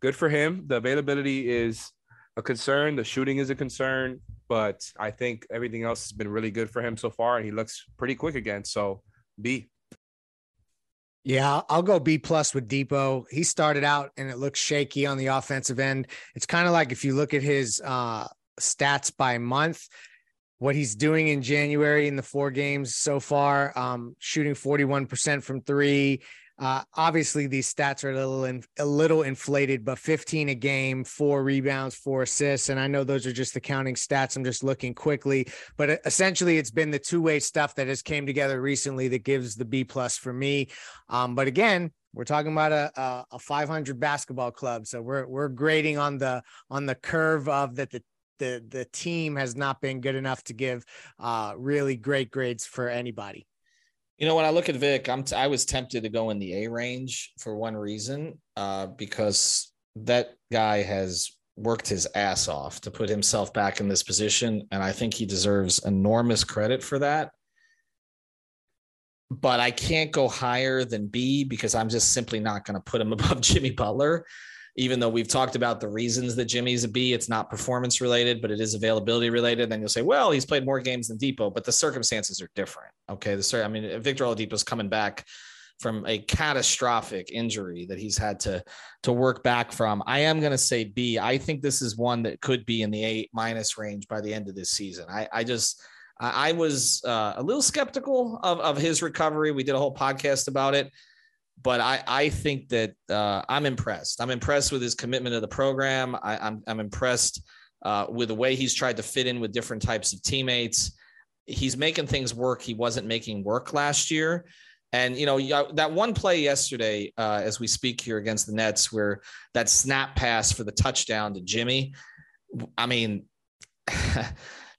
good for him. The availability is a concern. The shooting is a concern, but I think everything else has been really good for him so far, and he looks pretty quick again. So B. Yeah, I'll go B plus with Depot. He started out and it looks shaky on the offensive end. It's kind of like if you look at his uh, stats by month, what he's doing in January in the four games so far, um, shooting forty-one percent from three. Uh, obviously, these stats are a little in, a little inflated, but fifteen a game, four rebounds, four assists. And I know those are just the counting stats. I'm just looking quickly. But essentially, it's been the two-way stuff that has came together recently that gives the B-plus for me. Um, but again, we're talking about a, a, a five hundred basketball club. So we're we're grading on the on the curve of that the the, the team has not been good enough to give uh, really great grades for anybody. You know, when I look at Vic, I'm t- I was tempted to go in the A range for one reason, uh, because that guy has worked his ass off to put himself back in this position, and I think he deserves enormous credit for that. But I can't go higher than B because I'm just simply not going to put him above Jimmy Butler, even though we've talked about the reasons that Jimmy's a B. It's not performance related, but it is availability related. Then you'll say, well, he's played more games than Depot, but the circumstances are different. Okay. The sir, I mean, Victor Oladipo is coming back from a catastrophic injury that he's had to, to work back from. I am going to say B. I think this is one that could be in the eight minus range by the end of this season. I, I just, I, I was uh, a little skeptical of, of his recovery. We did a whole podcast about it. But I, I think that uh, I'm impressed. I'm impressed with his commitment to the program. I, I'm, I'm impressed uh, with the way he's tried to fit in with different types of teammates. He's making things work. He wasn't making work last year. And, you know, that one play yesterday, uh, as we speak here against the Nets, where that snap pass for the touchdown to Jimmy, I mean,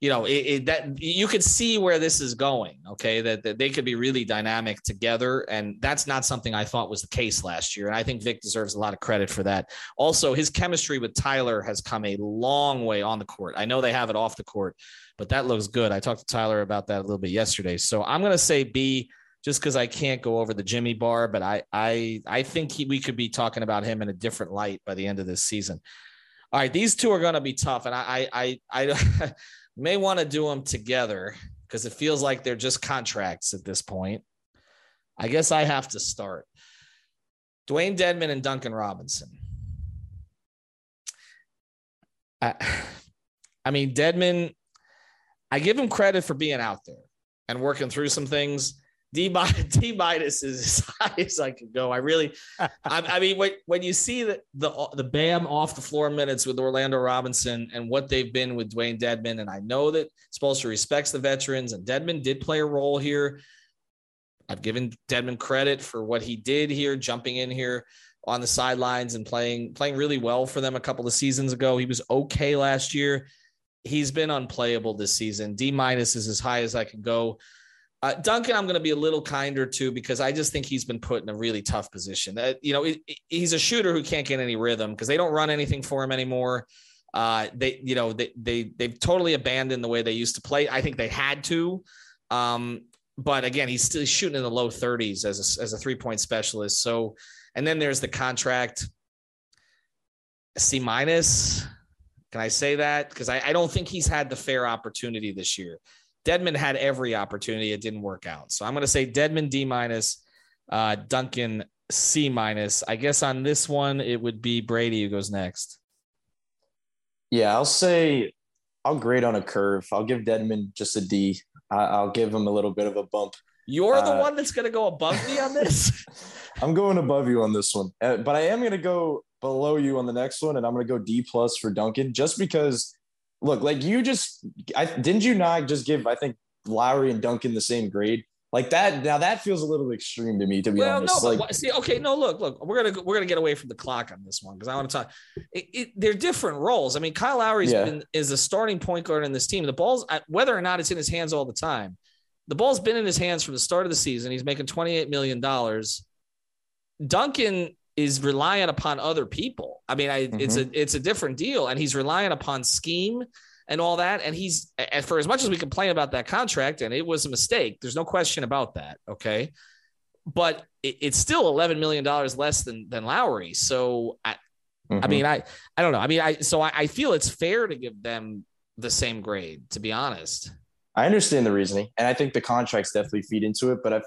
you know, it, it, that you could see where this is going. Okay. That, that they could be really dynamic together. And that's not something I thought was the case last year. And I think Vic deserves a lot of credit for that. Also, his chemistry with Tyler has come a long way on the court. I know they have it off the court, but that looks good. I talked to Tyler about that a little bit yesterday. So I'm going to say B just cause I can't go over the Jimmy bar, but I, I, I think he, we could be talking about him in a different light by the end of this season. All right. These two are going to be tough. And I, I, I, I may want to do them together because it feels like they're just contracts at this point. I guess I have to start. Dewayne Dedmon and Duncan Robinson. I, I mean, Dedmon, I give him credit for being out there and working through some things. D minus is as high as I could go. I really, I, I mean, when, when you see the, the the Bam off the floor minutes with Orlando Robinson and what they've been with Dewayne Dedmon, and I know that Spoelstra respects the veterans, and Dedmon did play a role here. I've given Dedmon credit for what he did here, jumping in here on the sidelines and playing playing really well for them a couple of seasons ago. He was okay last year. He's been unplayable this season. D minus is as high as I could go. Uh, Duncan, I'm going to be a little kinder to, because I just think he's been put in a really tough position. Uh, you know, it, it, he's a shooter who can't get any rhythm because they don't run anything for him anymore. Uh, they, you know, they, they, they've totally abandoned the way they used to play. I think they had to. Um, but again, he's still shooting in the low thirties as a, as a three point specialist. So, and then there's the contract, C minus. Can I say that? Because I, I don't think he's had the fair opportunity this year. Dedmon had every opportunity. It didn't work out. So I'm going to say Dedmon D minus, uh, Duncan C minus. I guess on this one, it would be Brady who goes next. Yeah, I'll say I'll grade on a curve. I'll give Dedmon just a D. I, I'll give him a little bit of a bump. You're uh, the one that's going to go above me on this? I'm going above you on this one. Uh, but I am going to go below you on the next one, and I'm going to go D plus for Duncan just because – look, like you just I, didn't you not just give, I think, Lowry and Duncan the same grade like that? Now that feels a little extreme to me, to be well, honest. No, like, but, see, OK, no, look, look, we're going to we're going to get away from the clock on this one because I want to talk. It, it, they're different roles. I mean, Kyle Lowry yeah. is the starting point guard in this team. The ball's, whether or not it's in his hands all the time, the ball's been in his hands from the start of the season. He's making twenty-eight million dollars. Duncan is reliant upon other people. I mean, I, mm-hmm. it's a, it's a different deal, and he's reliant upon scheme and all that. And he's, and for as much as we complain about that contract, and it was a mistake, there's no question about that. Okay. But it, it's still eleven million dollars less than, than Lowry. So I, mm-hmm. I mean, I, I don't know. I mean, I, so I, I feel it's fair to give them the same grade, to be honest. I understand the reasoning, and I think the contracts definitely feed into it, but I've,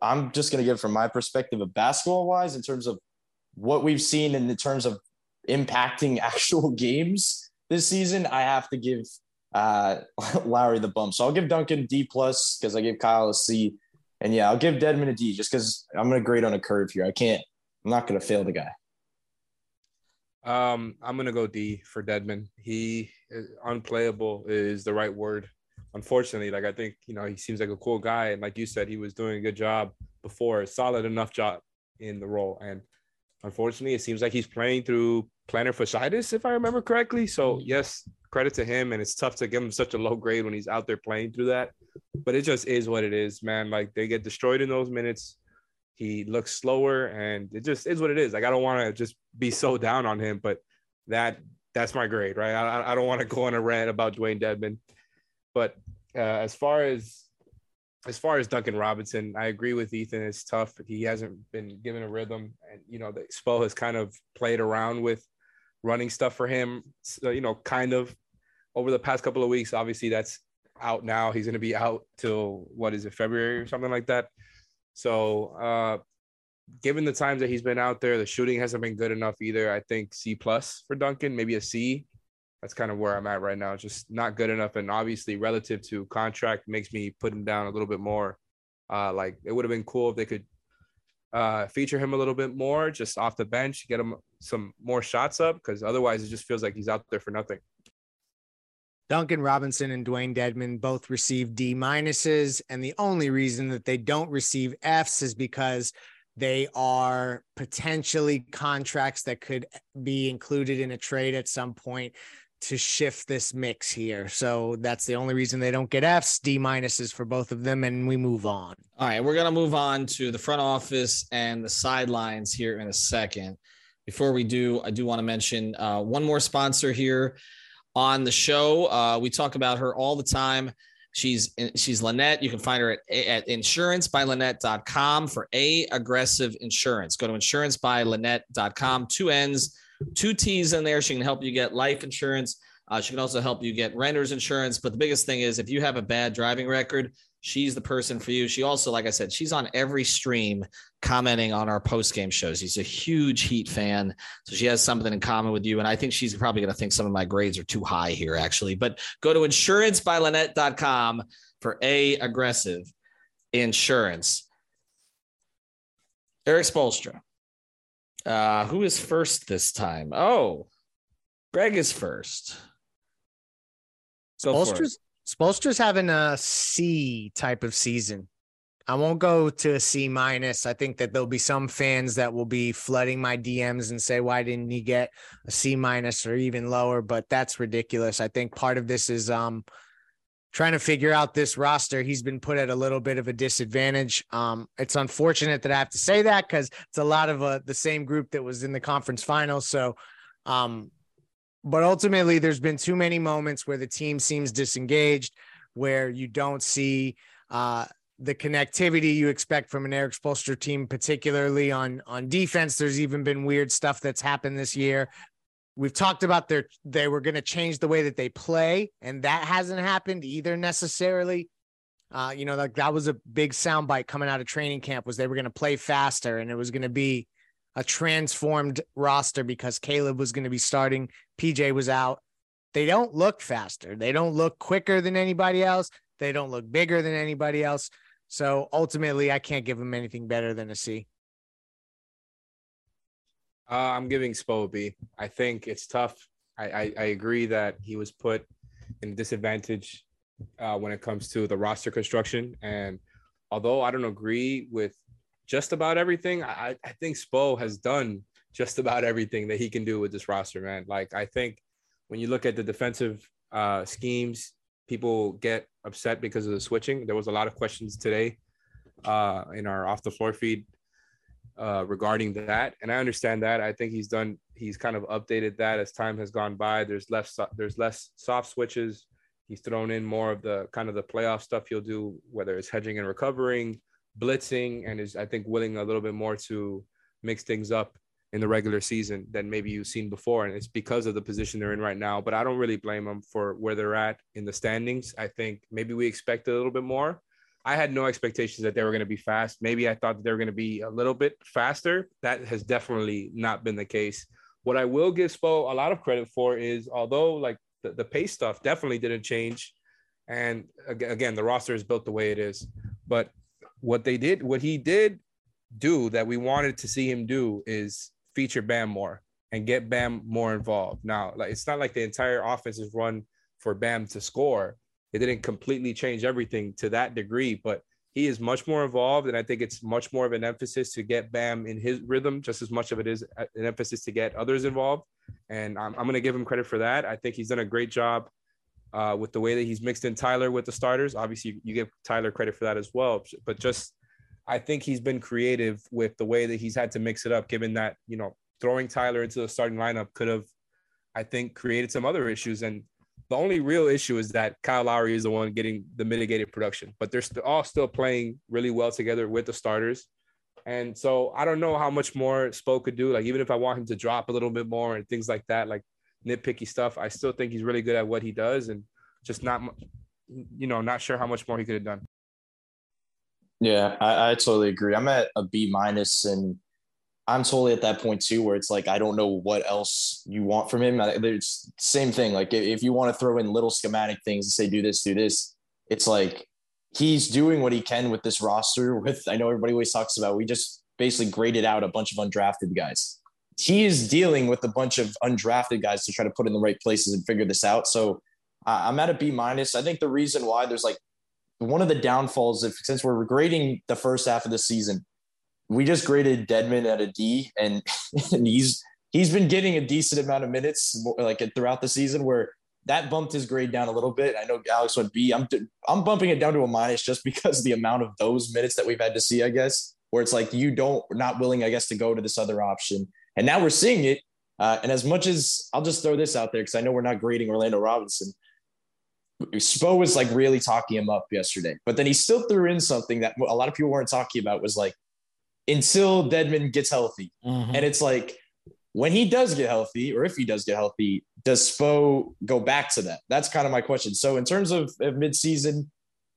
I'm just going to give from my perspective of basketball wise, in terms of what we've seen in the terms of impacting actual games this season, I have to give uh, Lowry the bump. So I'll give Duncan D plus because I gave Kyle a C, and yeah, I'll give Dedmon a D just because I'm going to grade on a curve here. I can't, I'm not going to fail the guy. Um, I'm going to go D for Dedmon. He is unplayable is the right word. Unfortunately, like I think, you know, he seems like a cool guy. And like you said, he was doing a good job before, a solid enough job in the role. And unfortunately, it seems like he's playing through plantar fasciitis, if I remember correctly. So, yes, credit to him. And it's tough to give him such a low grade when he's out there playing through that. But it just is what it is, man. Like, they get destroyed in those minutes. He looks slower, and it just is what it is. Like, I don't want to just be so down on him, but that that's my grade, right? I, I don't want to go on a rant about Dewayne Dedmon. But uh, as far as As far as Duncan Robinson, I agree with Ethan. It's tough. He hasn't been given a rhythm. And, you know, the Spo has kind of played around with running stuff for him, so, you know, kind of over the past couple of weeks. Obviously, that's out now. He's going to be out till, what is it, February or something like that. So uh, given the times that he's been out there, the shooting hasn't been good enough either. I think C plus for Duncan, maybe a C. That's kind of where I'm at right now. Just not good enough. And obviously relative to contract makes me put him down a little bit more. Uh, like it would have been cool if they could uh, feature him a little bit more just off the bench, get him some more shots up. Cause otherwise it just feels like he's out there for nothing. Duncan Robinson and Dewayne Dedmon both received D minuses. And the only reason that they don't receive Fs is because they are potentially contracts that could be included in a trade at some point to shift this mix here. So that's the only reason they don't get F's, D minuses for both of them, and we move on. All right, we're going to move on to the front office and the sidelines here in a second. Before we do, I do want to mention uh, one more sponsor here on the show. Uh, we talk about her all the time. She's she's Lynette. You can find her at, at insurance by lynette dot com for A, aggressive insurance. Go to insurance by lynette dot com. Two N's, two T's in there. She can help you get life insurance. Uh, she can also help you get renter's insurance. But the biggest thing is if you have a bad driving record, she's the person for you. She also, like I said, she's on every stream commenting on our post-game shows. She's a huge Heat fan, so she has something in common with you. And I think she's probably going to think some of my grades are too high here, actually. But go to insurance by lynette dot com for A, aggressive insurance. Erik Spoelstra. Uh, who is first this time? Oh, Greg is first. Go for it. Spoelstra's having a C type of season. I won't go to a C minus. I think that there'll be some fans that will be flooding my D Ms and say, why didn't he get a C minus or even lower? But that's ridiculous. I think part of this is um, trying to figure out this roster. He's been put at a little bit of a disadvantage. Um, it's unfortunate that I have to say that because it's a lot of uh, the same group that was in the conference finals. So, um, but ultimately there's been too many moments where the team seems disengaged, where you don't see uh, the connectivity you expect from an Erik Spoelstra team, particularly on, on defense. There's even been weird stuff that's happened this year. We've talked about their, they were going to change the way that they play, and that hasn't happened either necessarily. Uh, you know, like that was a big soundbite coming out of training camp, was they were going to play faster and it was going to be a transformed roster because Caleb was going to be starting. P J was out. They don't look faster. They don't look quicker than anybody else. They don't look bigger than anybody else. So ultimately I can't give them anything better than a C. Uh, I'm giving Spo a B. I think it's tough. I, I, I agree that he was put in disadvantage uh, when it comes to the roster construction. And although I don't agree with just about everything, I, I think Spo has done just about everything that he can do with this roster, man. Like, I think when you look at the defensive uh, schemes, people get upset because of the switching. There was a lot of questions today uh, in our Off the Floor feed Uh, regarding that, and I understand that. I think he's done. He's kind of updated that as time has gone by. There's less. There's less soft switches. He's thrown in more of the kind of the playoff stuff he'll do, whether it's hedging and recovering, blitzing, and is I think willing a little bit more to mix things up in the regular season than maybe you've seen before. And it's because of the position they're in right now. But I don't really blame them for where they're at in the standings. I think maybe we expect a little bit more. I had no expectations that they were going to be fast. Maybe I thought that they were going to be a little bit faster. That has definitely not been the case. What I will give Spo a lot of credit for is, although like the, the pace stuff definitely didn't change, and again, the roster is built the way it is, but what they did, what he did do that we wanted to see him do is feature Bam more and get Bam more involved. Now, like, it's not like the entire offense is run for Bam to score. It didn't completely change everything to that degree, but he is much more involved. And I think it's much more of an emphasis to get Bam in his rhythm, just as much of it is an emphasis to get others involved. And I'm, I'm going to give him credit for that. I think he's done a great job uh, with the way that he's mixed in Tyler with the starters. Obviously you, you give Tyler credit for that as well, but just, I think he's been creative with the way that he's had to mix it up, given that, you know, throwing Tyler into the starting lineup could have, I think, created some other issues. And the only real issue is that Kyle Lowry is the one getting the mitigated production, but they're st- all still playing really well together with the starters. And so I don't know how much more Spo could do. Like, even if I want him to drop a little bit more and things like that, like nitpicky stuff, I still think he's really good at what he does, and just not, you know, not sure how much more he could have done. Yeah, I, I totally agree. I'm at a B minus, and I'm totally at that point too, where it's like, I don't know what else you want from him. It's same thing. Like, if you want to throw in little schematic things and say, do this, do this, it's like, he's doing what he can with this roster. With, I know everybody always talks about, we just basically graded out a bunch of undrafted guys. He is dealing with a bunch of undrafted guys to try to put in the right places and figure this out. So uh, I'm at a B minus. I think the reason why there's like one of the downfalls, if since we're grading the first half of the season, we just graded Dedmon at a D, and, and he's he's been getting a decent amount of minutes like throughout the season, where that bumped his grade down a little bit. I know Alex went B. I'm I'm bumping it down to a minus just because the amount of those minutes that we've had to see, I guess, where it's like you don't not willing, I guess, to go to this other option, and now we're seeing it. Uh, and as much as I'll just throw this out there, because I know we're not grading Orlando Robinson, Spo was like really talking him up yesterday, but then he still threw in something that a lot of people weren't talking about, was like, until Dedmon gets healthy. Mm-hmm. And it's like, when he does get healthy, or if he does get healthy, does Spo go back to that? That's kind of my question. So in terms of, of midseason,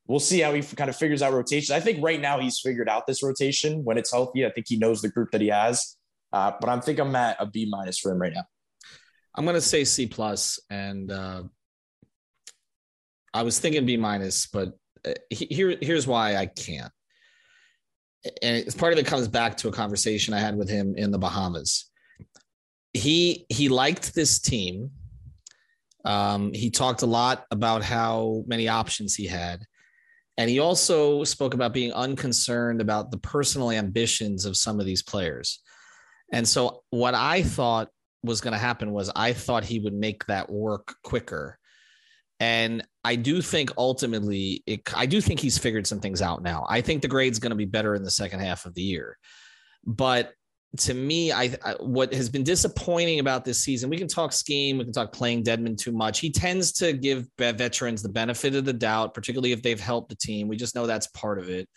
we'll see how he kind of figures out rotation. I think right now he's figured out this rotation when it's healthy. I think he knows the group that he has. Uh, but I think I'm at a B minus for him right now. I'm going to say C plus. And uh, I was thinking B minus, but here, here's why I can't. And it's part of it comes back to a conversation I had with him in the Bahamas. He, he liked this team. Um, he talked a lot about how many options he had. And he also spoke about being unconcerned about the personal ambitions of some of these players. And so what I thought was going to happen was I thought he would make that work quicker. And I do think ultimately, it, I do think he's figured some things out now. I think the grade's going to be better in the second half of the year. But to me, I, I what has been disappointing about this season, we can talk scheme, we can talk playing Dedmon too much. He tends to give veterans the benefit of the doubt, particularly if they've helped the team. We just know that's part of it.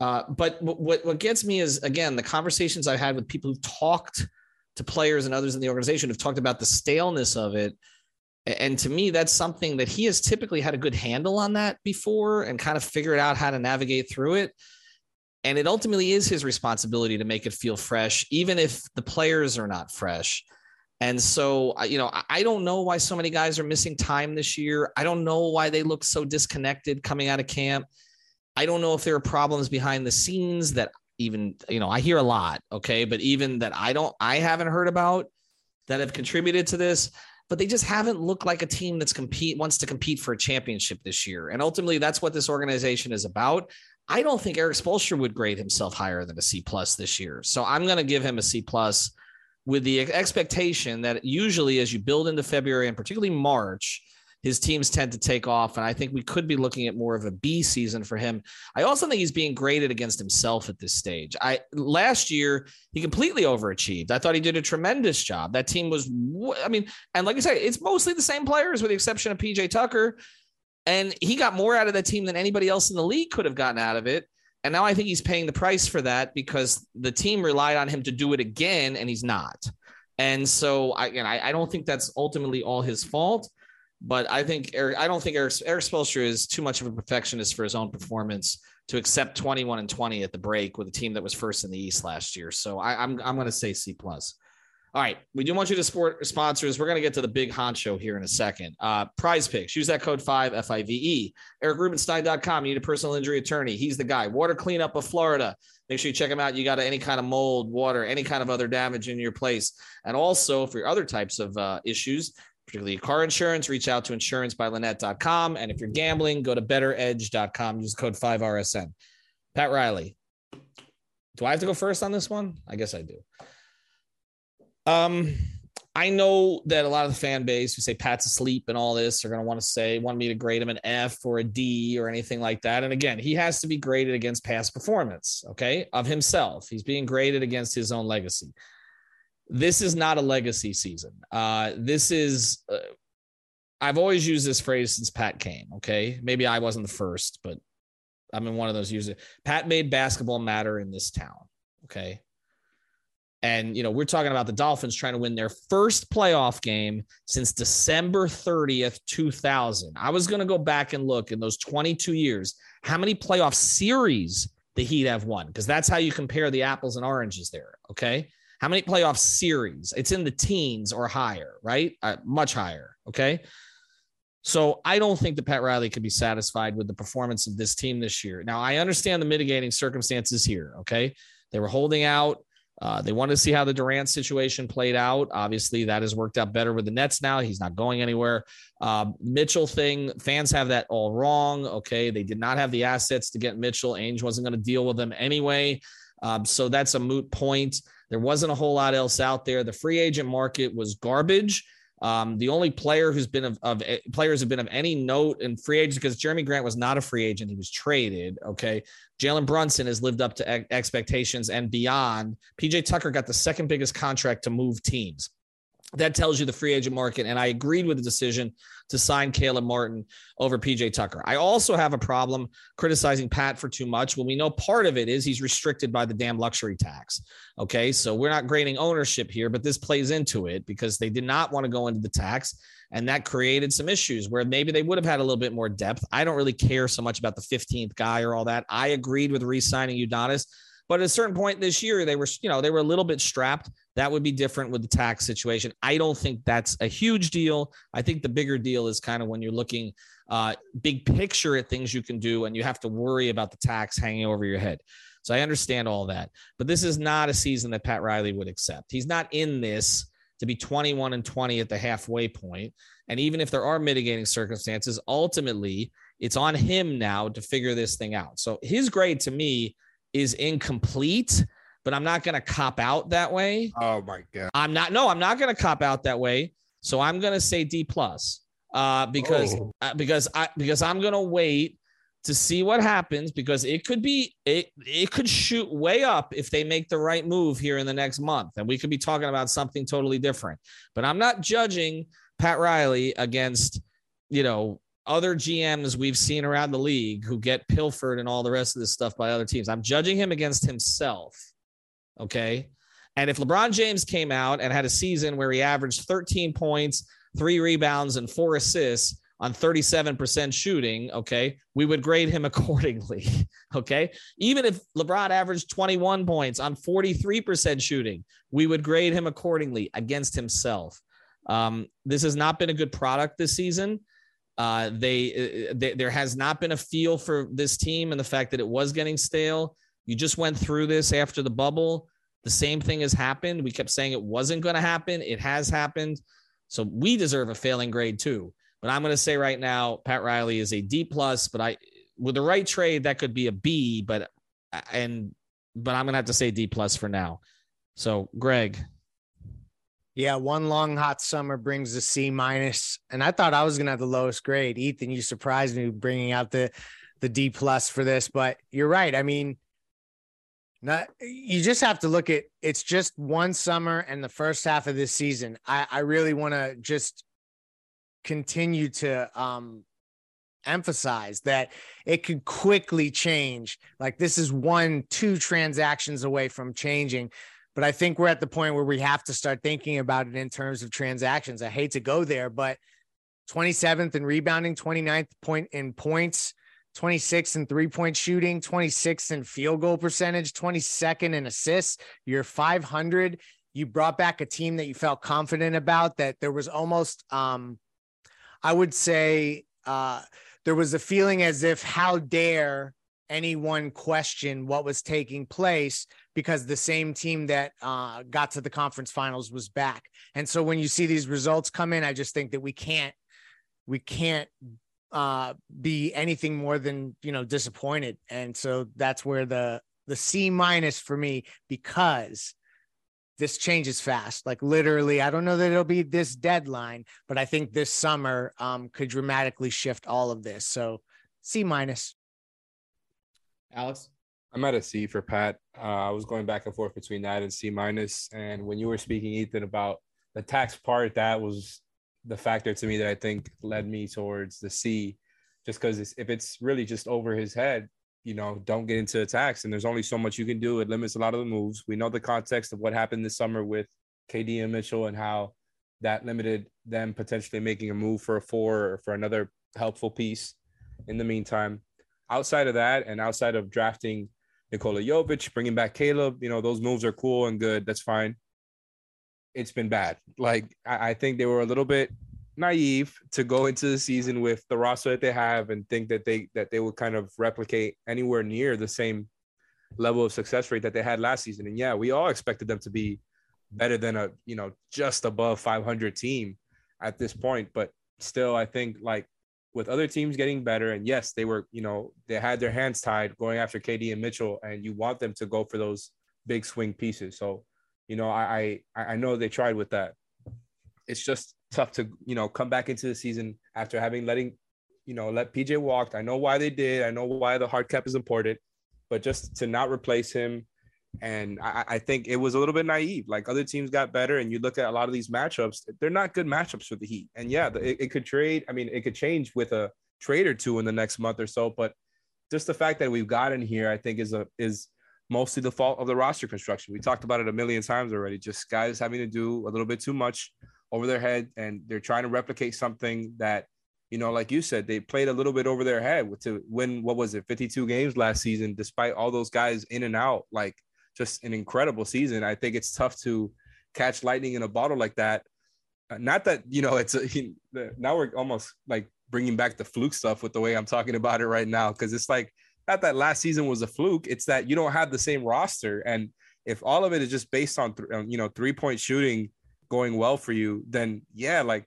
Uh, but what, what gets me is, again, the conversations I've had with people who've talked to players and others in the organization have talked about the staleness of it. And to me, that's something that he has typically had a good handle on that before and kind of figured out how to navigate through it. And it ultimately is his responsibility to make it feel fresh, even if the players are not fresh. And so, you know, I don't know why so many guys are missing time this year. I don't know why they look so disconnected coming out of camp. I don't know if there are problems behind the scenes that even, you know, I hear a lot. Okay. But even that I don't, I haven't heard about that have contributed to this. But they just haven't looked like a team that's compete wants to compete for a championship this year. And ultimately, that's what this organization is about. I don't think Erik Spoelstra would grade himself higher than a C plus this year. So I'm going to give him a C plus with the expectation that usually as you build into February and particularly March, his teams tend to take off. And I think we could be looking at more of a B season for him. I also think he's being graded against himself at this stage. I last year, he completely overachieved. I thought he did a tremendous job. That team was, I mean, and like I said, it's mostly the same players with the exception of P J. Tucker. And he got more out of that team than anybody else in the league could have gotten out of it. And now I think he's paying the price for that because the team relied on him to do it again, and he's not. And so I, and I, I don't think that's ultimately all his fault. But I think Eric, I don't think Eric, Eric Spoelstra is too much of a perfectionist for his own performance to accept twenty-one and twenty at the break with a team that was first in the East last year. So I, I'm I'm going to say C plus. All right, we do want you to support sponsors. We're going to get to the big honcho here in a second. Uh, Prize Picks. Use that code five F I V E. Eric Rubenstein dot com. You need a personal injury attorney. He's the guy. Water Cleanup of Florida. Make sure you check him out. You got any kind of mold, water, any kind of other damage in your place, and also for your other types of uh, issues. Particularly car insurance, reach out to insurance by lynette dot com. And if you're gambling, go to better edge dot com. Use code five R S N. Pat Riley. Do I have to go first on this one? I guess I do. Um, I know that a lot of the fan base who say Pat's asleep and all this are going to want to say, want me to grade him an F or a D or anything like that. And again, he has to be graded against past performance, okay, of himself. He's being graded against his own legacy. This is not a legacy season. Uh, this is, uh, I've always used this phrase since Pat came. Okay. Maybe I wasn't the first, but I'm in one of those users. Pat made basketball matter in this town. Okay. And, you know, we're talking about the Dolphins trying to win their first playoff game since December thirtieth, two thousand. I was going to go back and look in those twenty-two years, how many playoff series the Heat have won. Cause that's how you compare the apples and oranges there. Okay. How many playoff series? It's in the teens or higher, right? Uh, much higher, okay? So I don't think that Pat Riley could be satisfied with the performance of this team this year. Now, I understand the mitigating circumstances here, okay? They were holding out. Uh, they wanted to see how the Durant situation played out. Obviously, that has worked out better with the Nets now. He's not going anywhere. Um, Mitchell thing, fans have that all wrong, okay? They did not have the assets to get Mitchell. Ainge wasn't going to deal with them anyway. Um, so that's a moot point. There wasn't a whole lot else out there. The free agent market was garbage. Um, the only player who's been of, of players have been of any note in free agents because Jeremy Grant was not a free agent. He was traded. Okay. Jalen Brunson has lived up to ex- expectations and beyond. P J Tucker got the second biggest contract to move teams. That tells you the free agent market. And I agreed with the decision to sign Caleb Martin over P J Tucker. I also have a problem criticizing Pat for too much. Well, we know part of it is he's restricted by the damn luxury tax. Okay. So we're not grading ownership here, but this plays into it because they did not want to go into the tax. And that created some issues where maybe they would have had a little bit more depth. I don't really care so much about the fifteenth guy or all that. I agreed with re-signing Udonis. But at a certain point this year, they were, you know, they were a little bit strapped. That would be different with the tax situation. I don't think that's a huge deal. I think the bigger deal is kind of when you're looking uh, big picture at things you can do and you have to worry about the tax hanging over your head. So I understand all that. But this is not a season that Pat Riley would accept. He's not in this to be twenty-one and twenty at the halfway point. And even if there are mitigating circumstances, ultimately it's on him now to figure this thing out. So his grade to me is incomplete, but I'm not going to cop out that way. Oh my God. I'm not, no, I'm not going to cop out that way. So I'm going to say D plus. uh, because oh. uh, because I because I'm gonna wait to see what happens, because it could be it it could shoot way up if they make the right move here in the next month, and we could be talking about something totally different. But I'm not judging Pat Riley against, you know, other G Ms we've seen around the league who get pilfered and all the rest of this stuff by other teams. I'm judging him against himself. Okay. And if LeBron James came out and had a season where he averaged thirteen points, three rebounds, and four assists on thirty-seven percent shooting, okay, we would grade him accordingly, okay? Even if LeBron averaged twenty-one points on forty-three percent shooting, we would grade him accordingly against himself. Um, this has not been a good product this season. Uh, they, they there has not been a feel for this team, and the fact that it was getting stale. You just went through this after the bubble. The same thing has happened. We kept saying it wasn't going to happen. It has happened. So we deserve a failing grade too. But I'm going to say right now, Pat Riley is a D plus, but I, with the right trade, that could be a B, but, and, but I'm going to have to say D plus for now. So Greg. Yeah. One long, hot summer brings a C minus. And I thought I was going to have the lowest grade. Ethan, you surprised me bringing out the, the D plus for this, but you're right. I mean, not, you just have to look at, it's just one summer and the first half of this season. I, I really want to just continue to um emphasize that it could quickly change. Like, this is one two transactions away from changing, but I think we're at the point where we have to start thinking about it in terms of transactions. I hate to go there, but twenty-seventh in rebounding, twenty-ninth point in points, twenty-sixth in three-point shooting, twenty-sixth in field goal percentage, twenty-second in assists. You're five hundred. You brought back a team that you felt confident about, that there was almost um I would say uh, there was a feeling as if, how dare anyone question what was taking place, because the same team that uh, got to the conference finals was back. And so when you see these results come in, I just think that we can't, we can't uh, be anything more than, you know, disappointed. And so that's where the, the C minus for me, because this changes fast. Like, literally, I don't know that it'll be this deadline, but I think this summer um, could dramatically shift all of this. So C minus. Alex? I'm at a C for Pat. Uh, I was going back and forth between that and C minus. And when you were speaking, Ethan, about the tax part, that was the factor to me that I think led me towards the C, just because if it's really just over his head, you know, don't get into attacks, and there's only so much you can do. It limits a lot of the moves. We know the context of what happened this summer with K D and Mitchell and how that limited them potentially making a move for a four or for another helpful piece in the meantime. Outside of that, and outside of drafting Nikola Jokic, bringing back Caleb, you know, those moves are cool and good. That's fine. It's been bad. Like, I, I think they were a little bit naive to go into the season with the roster that they have and think that they that they would kind of replicate anywhere near the same level of success rate that they had last season. And yeah, we all expected them to be better than a, you know, just above five hundred team at this point. But still, I think, like, with other teams getting better, and yes, they were, you know, they had their hands tied going after K D and Mitchell, and you want them to go for those big swing pieces. So, you know, I I, I know they tried with that. It's just tough to, you know, come back into the season after having letting, you know, let P J walk. I know why they did. I know why the hard cap is important, but just to not replace him. And I, I think it was a little bit naive. Like, other teams got better, and you look at a lot of these matchups, they're not good matchups for the Heat. And yeah, it, it could trade. I mean, it could change with a trade or two in the next month or so, but just the fact that we've gotten here, I think is a, is mostly the fault of the roster construction. We talked about it a million times already, just guys having to do a little bit too much over their head, and they're trying to replicate something that, you know, like you said, they played a little bit over their head with to win, what was it, fifty-two games last season, despite all those guys in and out. Like, just an incredible season. I think it's tough to catch lightning in a bottle like that. Not that, you know, it's a, now we're almost like bringing back the fluke stuff with the way I'm talking about it right now, because it's like, not that last season was a fluke, it's that you don't have the same roster. And if all of it is just based on, th- you know, three-point shooting going well for you, then yeah, like,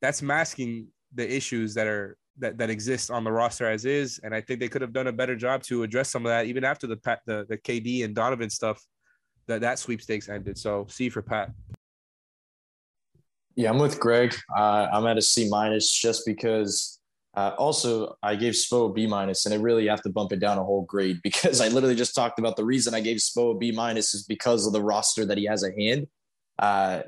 that's masking the issues that are that that exist on the roster as is. And I think they could have done a better job to address some of that, even after the Pat, the, the K D and Donovan stuff, that that sweepstakes ended. So C for Pat. Yeah, I'm with Greg. Uh, I'm at a C minus just because uh, also I gave Spo a B minus, and I really have to bump it down a whole grade because I literally just talked about the reason I gave Spo a B minus is because of the roster that he has at hand. Uh,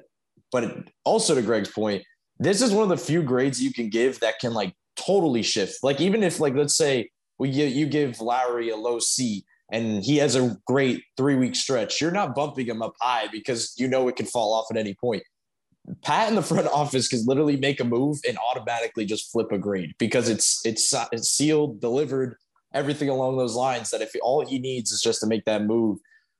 but also to Greg's point, this is one of the few grades you can give that can like totally shift. Like even if like, let's say we you give Lowry a low C and he has a great three week stretch, you're not bumping him up high because you know it can fall off at any point. Pat in the front office can literally make a move and automatically just flip a grade because it's, it's, it's sealed, delivered, everything along those lines, that if all he needs is just to make that move.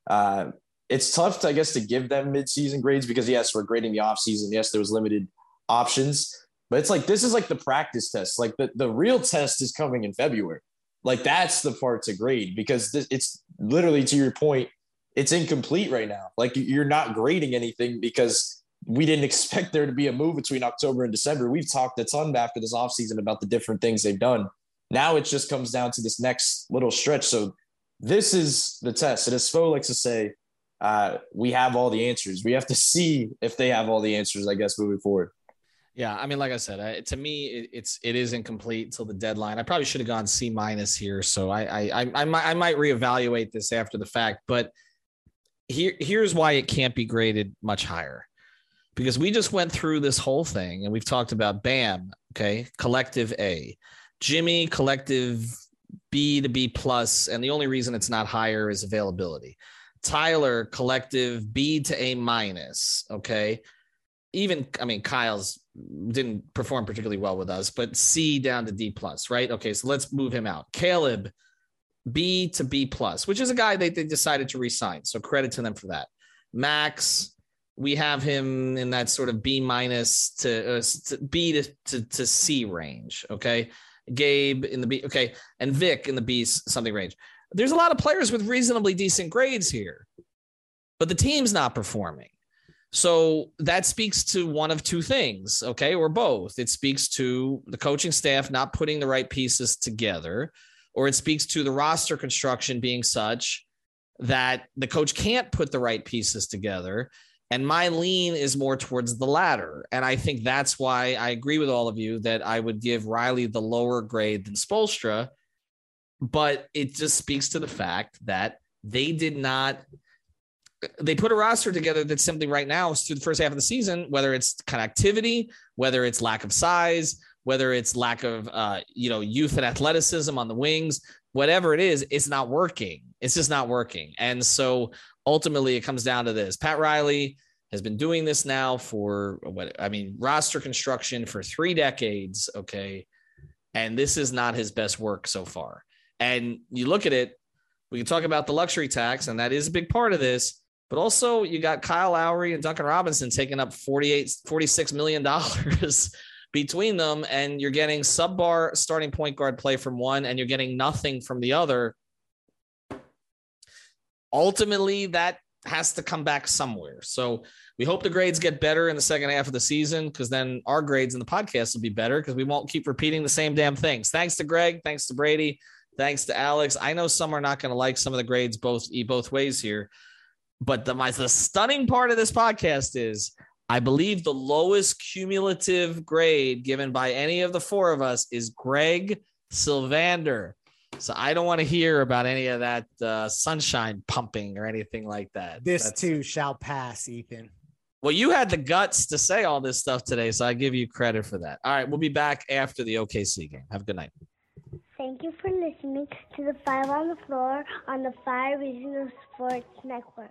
Uh, it's tough to, I guess, to give them midseason grades because yes, we're grading the offseason. Yes, there was limited options, but it's like, this is like the practice test. Like the, the real test is coming in February. Like that's the part to grade because this, it's literally, to your point, it's incomplete right now. Like you're not grading anything because we didn't expect there to be a move between October and December. We've talked a ton after this offseason about the different things they've done. Now it just comes down to this next little stretch. So this is the test. And as Spo likes to say, uh, we have all the answers. We have to see if they have all the answers, I guess, moving forward. Yeah, I mean, like I said, I, to me, it, it's it is incomplete until the deadline. I probably should have gone C minus here, so I I, I, I, might, I might reevaluate this after the fact. But here here's why it can't be graded much higher. Because we just went through this whole thing and we've talked about Bam, okay, collective A, Jimmy, collective B to B plus, and the only reason it's not higher is availability. Tyler, collective B to A minus, okay. Even, I mean, Kyle's didn't perform particularly well with us, but C down to D plus, right? Okay, so let's move him out. Caleb, B to B plus, which is a guy they, they decided to re-sign, so credit to them for that. Max, we have him in that sort of B minus to, uh, to B to, to, to C range. Okay. Gabe in the B. Okay. And Vic in the B something range. There's a lot of players with reasonably decent grades here, but the team's not performing. So that speaks to one of two things. Okay. Or both. It speaks to the coaching staff not putting the right pieces together, or it speaks to the roster construction being such that the coach can't put the right pieces together. And my lean is more towards the latter. And I think that's why I agree with all of you that I would give Riley the lower grade than Spoelstra. But it just speaks to the fact that they did not, they put a roster together that simply right now through the first half of the season, whether it's connectivity, whether it's lack of size, whether it's lack of, uh, you know, youth and athleticism on the wings, whatever it is, it's not working. It's just not working. And so ultimately, it comes down to this. Pat Riley has been doing this now for what I mean, roster construction for three decades. Okay. And this is not his best work so far. And you look at it, we can talk about the luxury tax, and that is a big part of this, but also you got Kyle Lowry and Duncan Robinson taking up forty-eight, forty-six million dollars between them. And you're getting subpar starting point guard play from one, and you're getting nothing from the other. Ultimately, that has to come back somewhere. So we hope the grades get better in the second half of the season, because then our grades in the podcast will be better because we won't keep repeating the same damn things. Thanks to Greg. Thanks to Brady. Thanks to Alex. I know some are not going to like some of the grades both both ways here, but the, my, the stunning part of this podcast is I believe the lowest cumulative grade given by any of the four of us is Greg Sylvander. So I don't want to hear about any of that uh, sunshine pumping or anything like that. This That's, too shall pass, Ethan. Well, you had the guts to say all this stuff today, so I give you credit for that. All right, we'll be back after the O K C game. Have a good night. Thank you for listening to the Five on the Floor on the Five Reasons Sports Network.